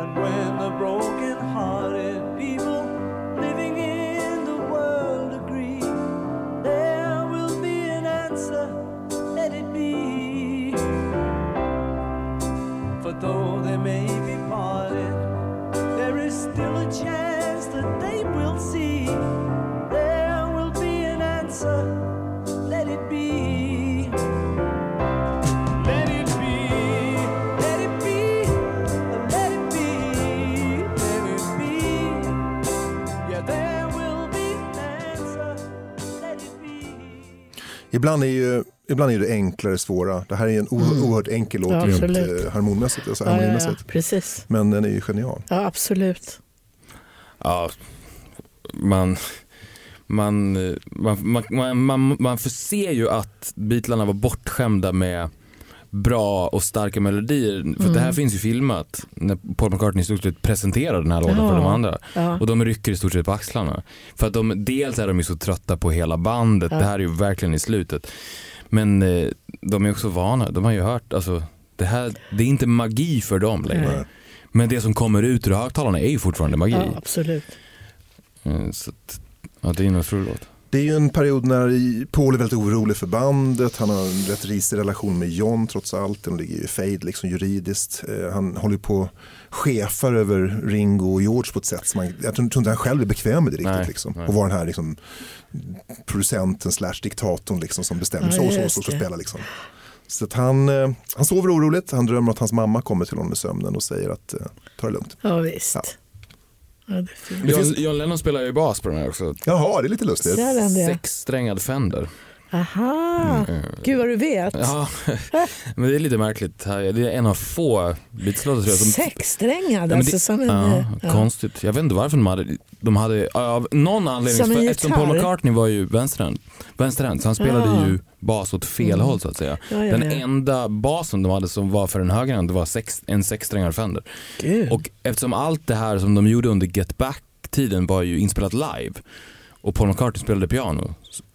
And when the broken-hearted people living in though they may be parted, there is still a chance that they will see. There will be an answer, let it be. Let it be, let it be, let it be, let it be. Yeah, there will be an answer, let it be. Ibland är ju Ibland är det enklare, svåra. Det här är en o- oerhört enkel låt, ja, rent harmonmässigt. Alltså ja, ja, ja. Precis. Men den är ju genial. Ja, absolut. Ja, man, man, man, man, man, man förser ju att Beatlarna var bortskämda med bra och starka melodier. För mm. det här finns ju filmat när Paul McCartney i stort sett presenterar den här låten ja. för de andra. Ja. Och de rycker i stort sett på axlarna. För att de, dels är de ju så trötta på hela bandet. Ja. Det här är ju verkligen i slutet. Men eh, de är också vana. De har ju hört, alltså, det här, det är inte magi för dem längre. Nej. Men det som kommer ut ur högtalarna är ju fortfarande magi. Ja, absolut. Så att, ja, det är en otrolig låt. Det är ju en period när Paul är väldigt orolig för bandet. Han har en rätt risig relation med John trots allt. Den ligger ju i fejd liksom juridiskt. Han håller på chefar över Ringo och George på ett sätt som man, jag tror inte han själv är bekväm med det riktigt. Nej, liksom. Och var den här liksom, producenten slash diktatorn liksom, som bestämmer sig ja, och så, så, så spela liksom. Så att han, han sover oroligt. Han drömmer att hans mamma kommer till honom i sömnen och säger att ta det lugnt. Ja visst. Ja. Ja, John, John Lennon spelar ju bas på den här också. Jaha, det är lite lustigt. Sexsträngad Fender. Aha, mm. gud vad du vet. Ja, men det är lite märkligt. Det är en av få bitslåtar tror jag. Som... Sexsträngad, ja, alltså som en... Ja, ja, konstigt. Jag vet inte varför de hade... De hade av någon anledning... För, eftersom Paul McCartney var ju vänsterhänt. Vänsterhänt, så han spelade ja. ju bas åt fel mm. håll så att säga. Ja, ja, Den ja. enda basen de hade som var för en högerhand, det var sex, en sexsträngad Fender. Gud. Och eftersom allt det här som de gjorde under Get Back-tiden var ju inspelat live och Paul McCartney spelade piano,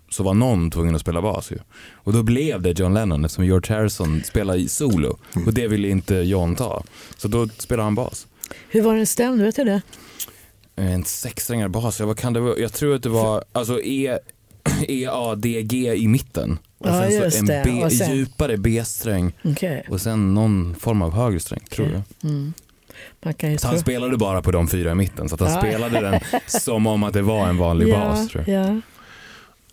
så var någon tvungen att spela bas ju. Och då blev det John Lennon eftersom George Harrison spelade i solo. Mm. Och det ville inte John ta. Så då spelade han bas. Hur var den stämd, vet du det? En sexsträngad bas. Jag, vad kan det vara? Jag tror att det var alltså E, E, A, D, G i mitten. Och ja, sen så just en B, och sen... djupare B-sträng. Okay. Och sen någon form av högersträng, tror jag. Mm. Man kan ju så han tro. Spelade bara på de fyra i mitten, så att han ja. spelade den som om att det var en vanlig ja, bas, tror jag. Ja.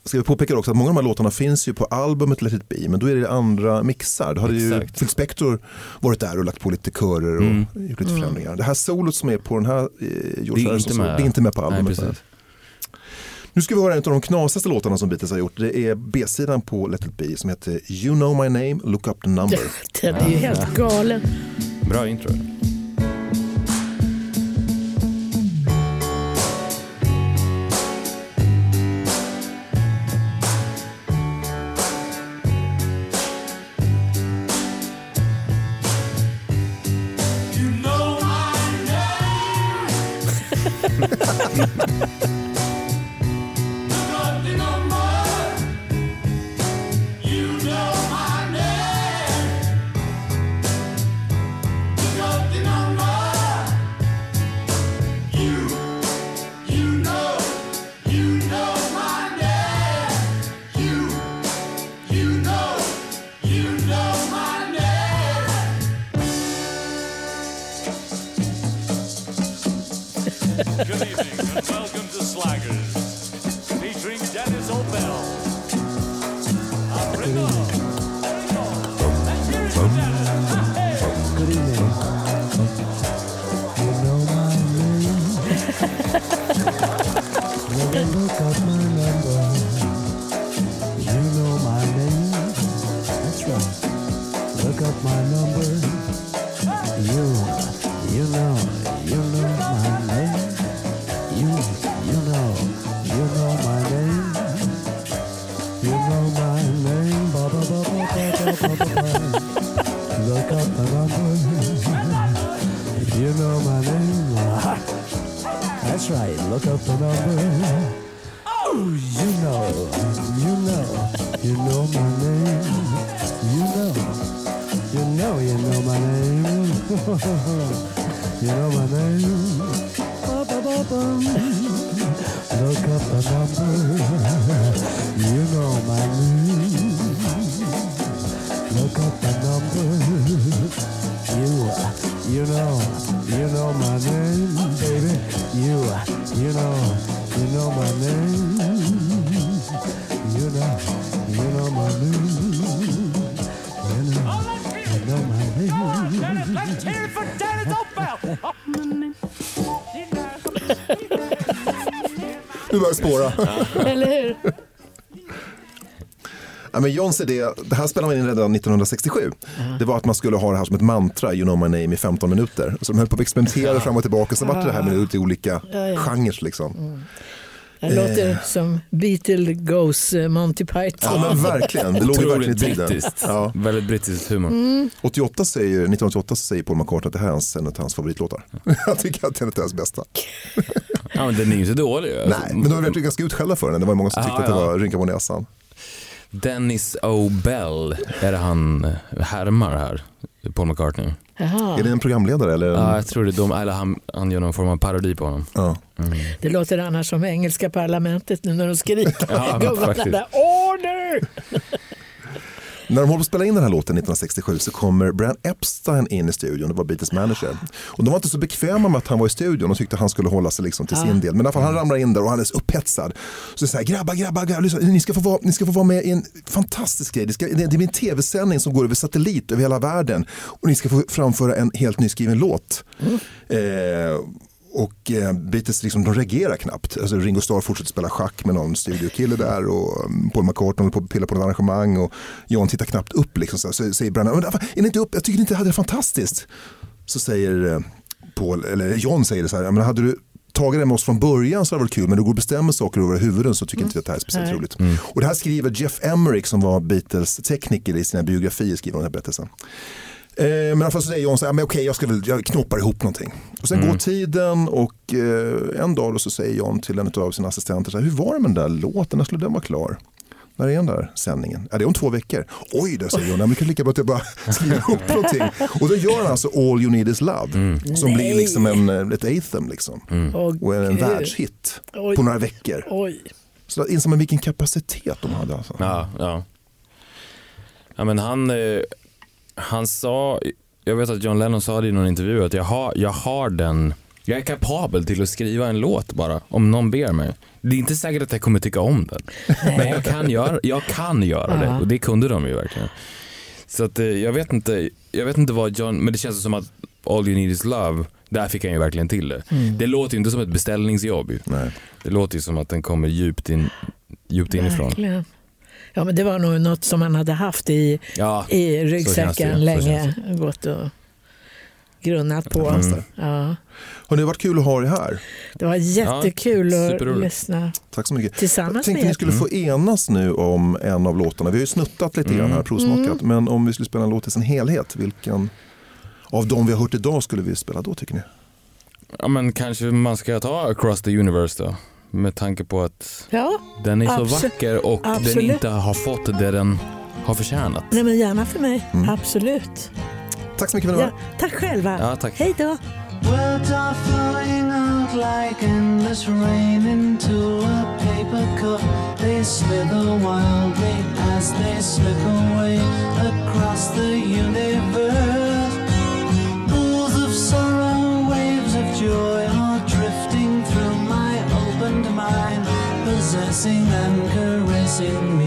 Ska vi påpeka också att många av de här låtarna finns ju på albumet Let It Be, men då är det andra mixar. Då har ju Phil Spector varit där och lagt på lite körer och mm. gjort lite förändringar. Det här solot som är på den här eh, George Harrison, det är inte med på albumet. Nej, nu ska vi höra en av de knasigaste låtarna som Beatles har gjort. Det är B-sidan på Let It Be som heter You Know My Name, Look Up The Number. Det är ju helt galen. Bra intro. Good evening and welcome to Slaggers, featuring Dennis O'Bell. Arrigo, arrigo, let's hear it for Dennis. Hey. Good evening. You know my name. Never look up my number. You know my name. That's right. Look up my number. You, you know, you know my name. You, you know, you know my name. You know my name. Ba ba ba ba ba ba ba. Look up the number. You know my name. That's right. Look up the number. Oh, you know, you know, you know my name. You know, you know, you know my name. You know my name. Look up the number, you know my name. Look up the number, you, you know, you know my name, baby. You, you know, you know my name. You know, you know my name. You know, you know my name. Come on, Dennis, let's hear it for Dennis O'Bell. Nu börjar spåra. Eller hur? Ja, men Johns idé, det här spelade man in redan nittonhundrasextiosju. Uh-huh. Det var att man skulle ha det här som ett mantra, You Know My Name, i femton minuter. Så de höll på att experimentera uh-huh. fram och tillbaka. Så uh-huh. var det här med lite olika uh-huh. genrer liksom. Mm. Det låter eh. som Beatles goes Monty Python. Ja, men verkligen. Det låg verkligen i tiden. Ja. Väldigt brittiskt humor. Mm. åttioåtta säger, nittonhundraåttioåtta säger Paul McCartney att det här är en av hans favoritlåtar. Jag tycker att det är hans bästa. Ja, men den är ju inte dålig. Nej, men de var verkligen ganska utskällda för den. Det var många som tyckte ah, ja. att det var rynka på näsan. Dennis O'Bell, är det han härmar här, Paul McCartney? Aha. Är det en programledare? Eller? Ja, jag tror det. De, eller han, han gör någon form av parodi på honom. Ja. Mm. Det låter annars som engelska parlamentet nu när de skriker. Ja, där, order! När de håller på att spela in den här låten nittonhundrasextiosju så kommer Brian Epstein in i studion. Det var Beatles manager. Och de var inte så bekväma med att han var i studion och tyckte att han skulle hålla sig liksom till ja. sin del. Men i alla fall han ramlar in där och han är så upphetsad. Så säger grabbar, grabbar, grabbar, ni ska få vara, ni ska få vara med i en fantastisk grej. Det, ska, det är min tv-sändning som går över satellit över hela världen. Och ni ska få framföra en helt nyskriven låt. Mm. Eh, och eh, Beatles liksom, de reagerar knappt. Alltså, Ringo Starr fortsätter spela schack med någon studiokille där och um, Paul McCartney på pillar på något arrangemang och John tittar knappt upp liksom, så säger Brian, men är ni inte upp? Jag tycker ni inte hade det fantastiskt. Så säger eh, Paul, eller John säger det så här, men hade du tagit det med oss från början så hade det varit kul, men då går bestämma saker över huvuden så tycker mm. inte att det här är speciellt mm. roligt. Mm. Och det här skriver Jeff Emmerich som var Beatles tekniker i sina biografier, skriver den här berättelsen. Men i alla fall så säger John så här, men okej, jag ska väl jag knoppar ihop någonting. Och sen mm. går tiden och eh, en dag då så säger John till en av sina assistenter så här, hur var det med den där låten? När skulle den vara klar? När är den där sändningen? Ja, det är om två veckor. Oj, då säger John, men kan lika bra att jag bara skriva ihop någonting. Och då gör han alltså All You Need Is Love mm. som Nej. blir liksom en, ett anthem liksom. Mm. Oh, och en världshit Oj. på några veckor. Oj. Så det inser man vilken kapacitet de hade alltså. Ja, ja. Ja, men han... Eh... Han sa jag vet att John Lennon sa det i någon intervju att jag har, jag har den, jag är kapabel till att skriva en låt bara om någon ber mig. Det är inte säkert att jag kommer tycka om den. Men jag kan göra, jag kan göra det. Och det kunde de ju verkligen. Så att, jag vet inte, jag vet inte vad John, men det känns som att All You Need Is Love, där fick han ju verkligen till det. Mm. Det låter ju inte som ett beställningsjobb. Nej. Det låter ju som att den kommer djupt in, djupt inifrån. Verkligen. Ja, men det var nog något som han hade haft i, ja, i ryggsäcken länge, gått och grunnat på. Mm. Ja. Har det varit kul att ha det här? Det var jättekul, ja, att lyssna. Tack så mycket. Tillsammans jag tänkte med att vi skulle mm. få enas nu om en av låtarna. Vi har ju snuttat lite mm. grann här, provsmakat. Mm. Men om vi skulle spela en låt i sin helhet, vilken av dem vi har hört idag skulle vi spela då, tycker ni? Ja, men kanske man ska ta Across the Universe då. Med tanke på att ja, den är så abso- vacker och absolut. Den inte har fått det den har förtjänat. Nej, men gärna för mig. Mm. Absolut. Tack så mycket för det. Ja, tack själva. Ja, tack. Hej då. Words are flowing out like endless rain into a paper cup. They slither wildly as they slip away across the universe. Pools of sorrow, waves of joy are drifting through my opened mind, possessing and caressing me.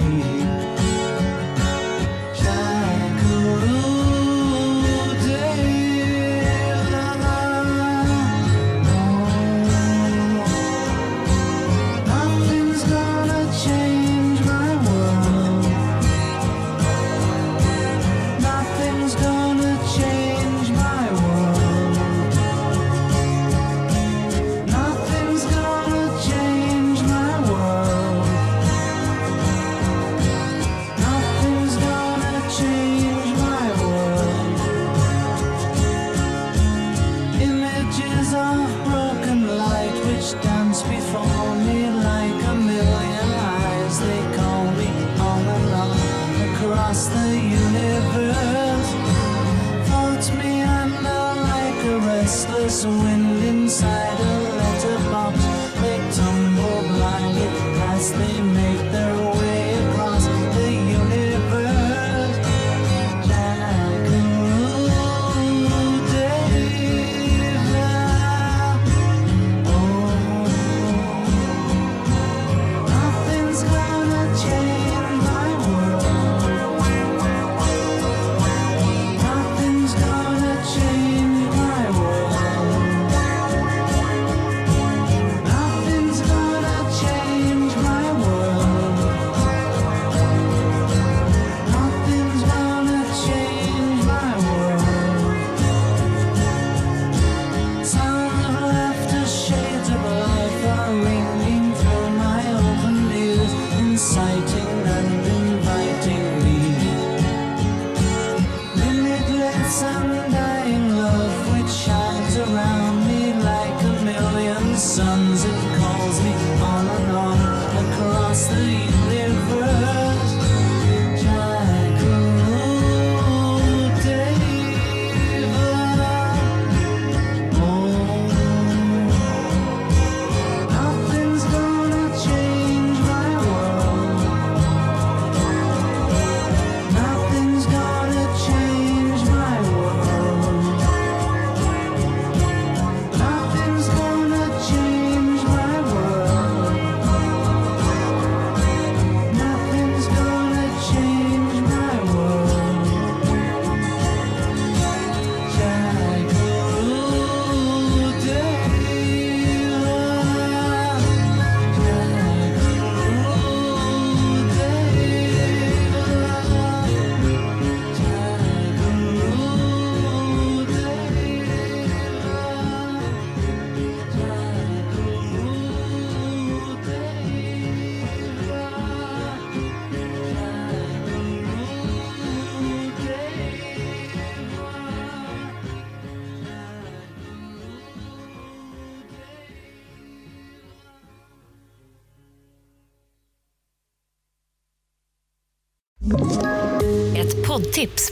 Tips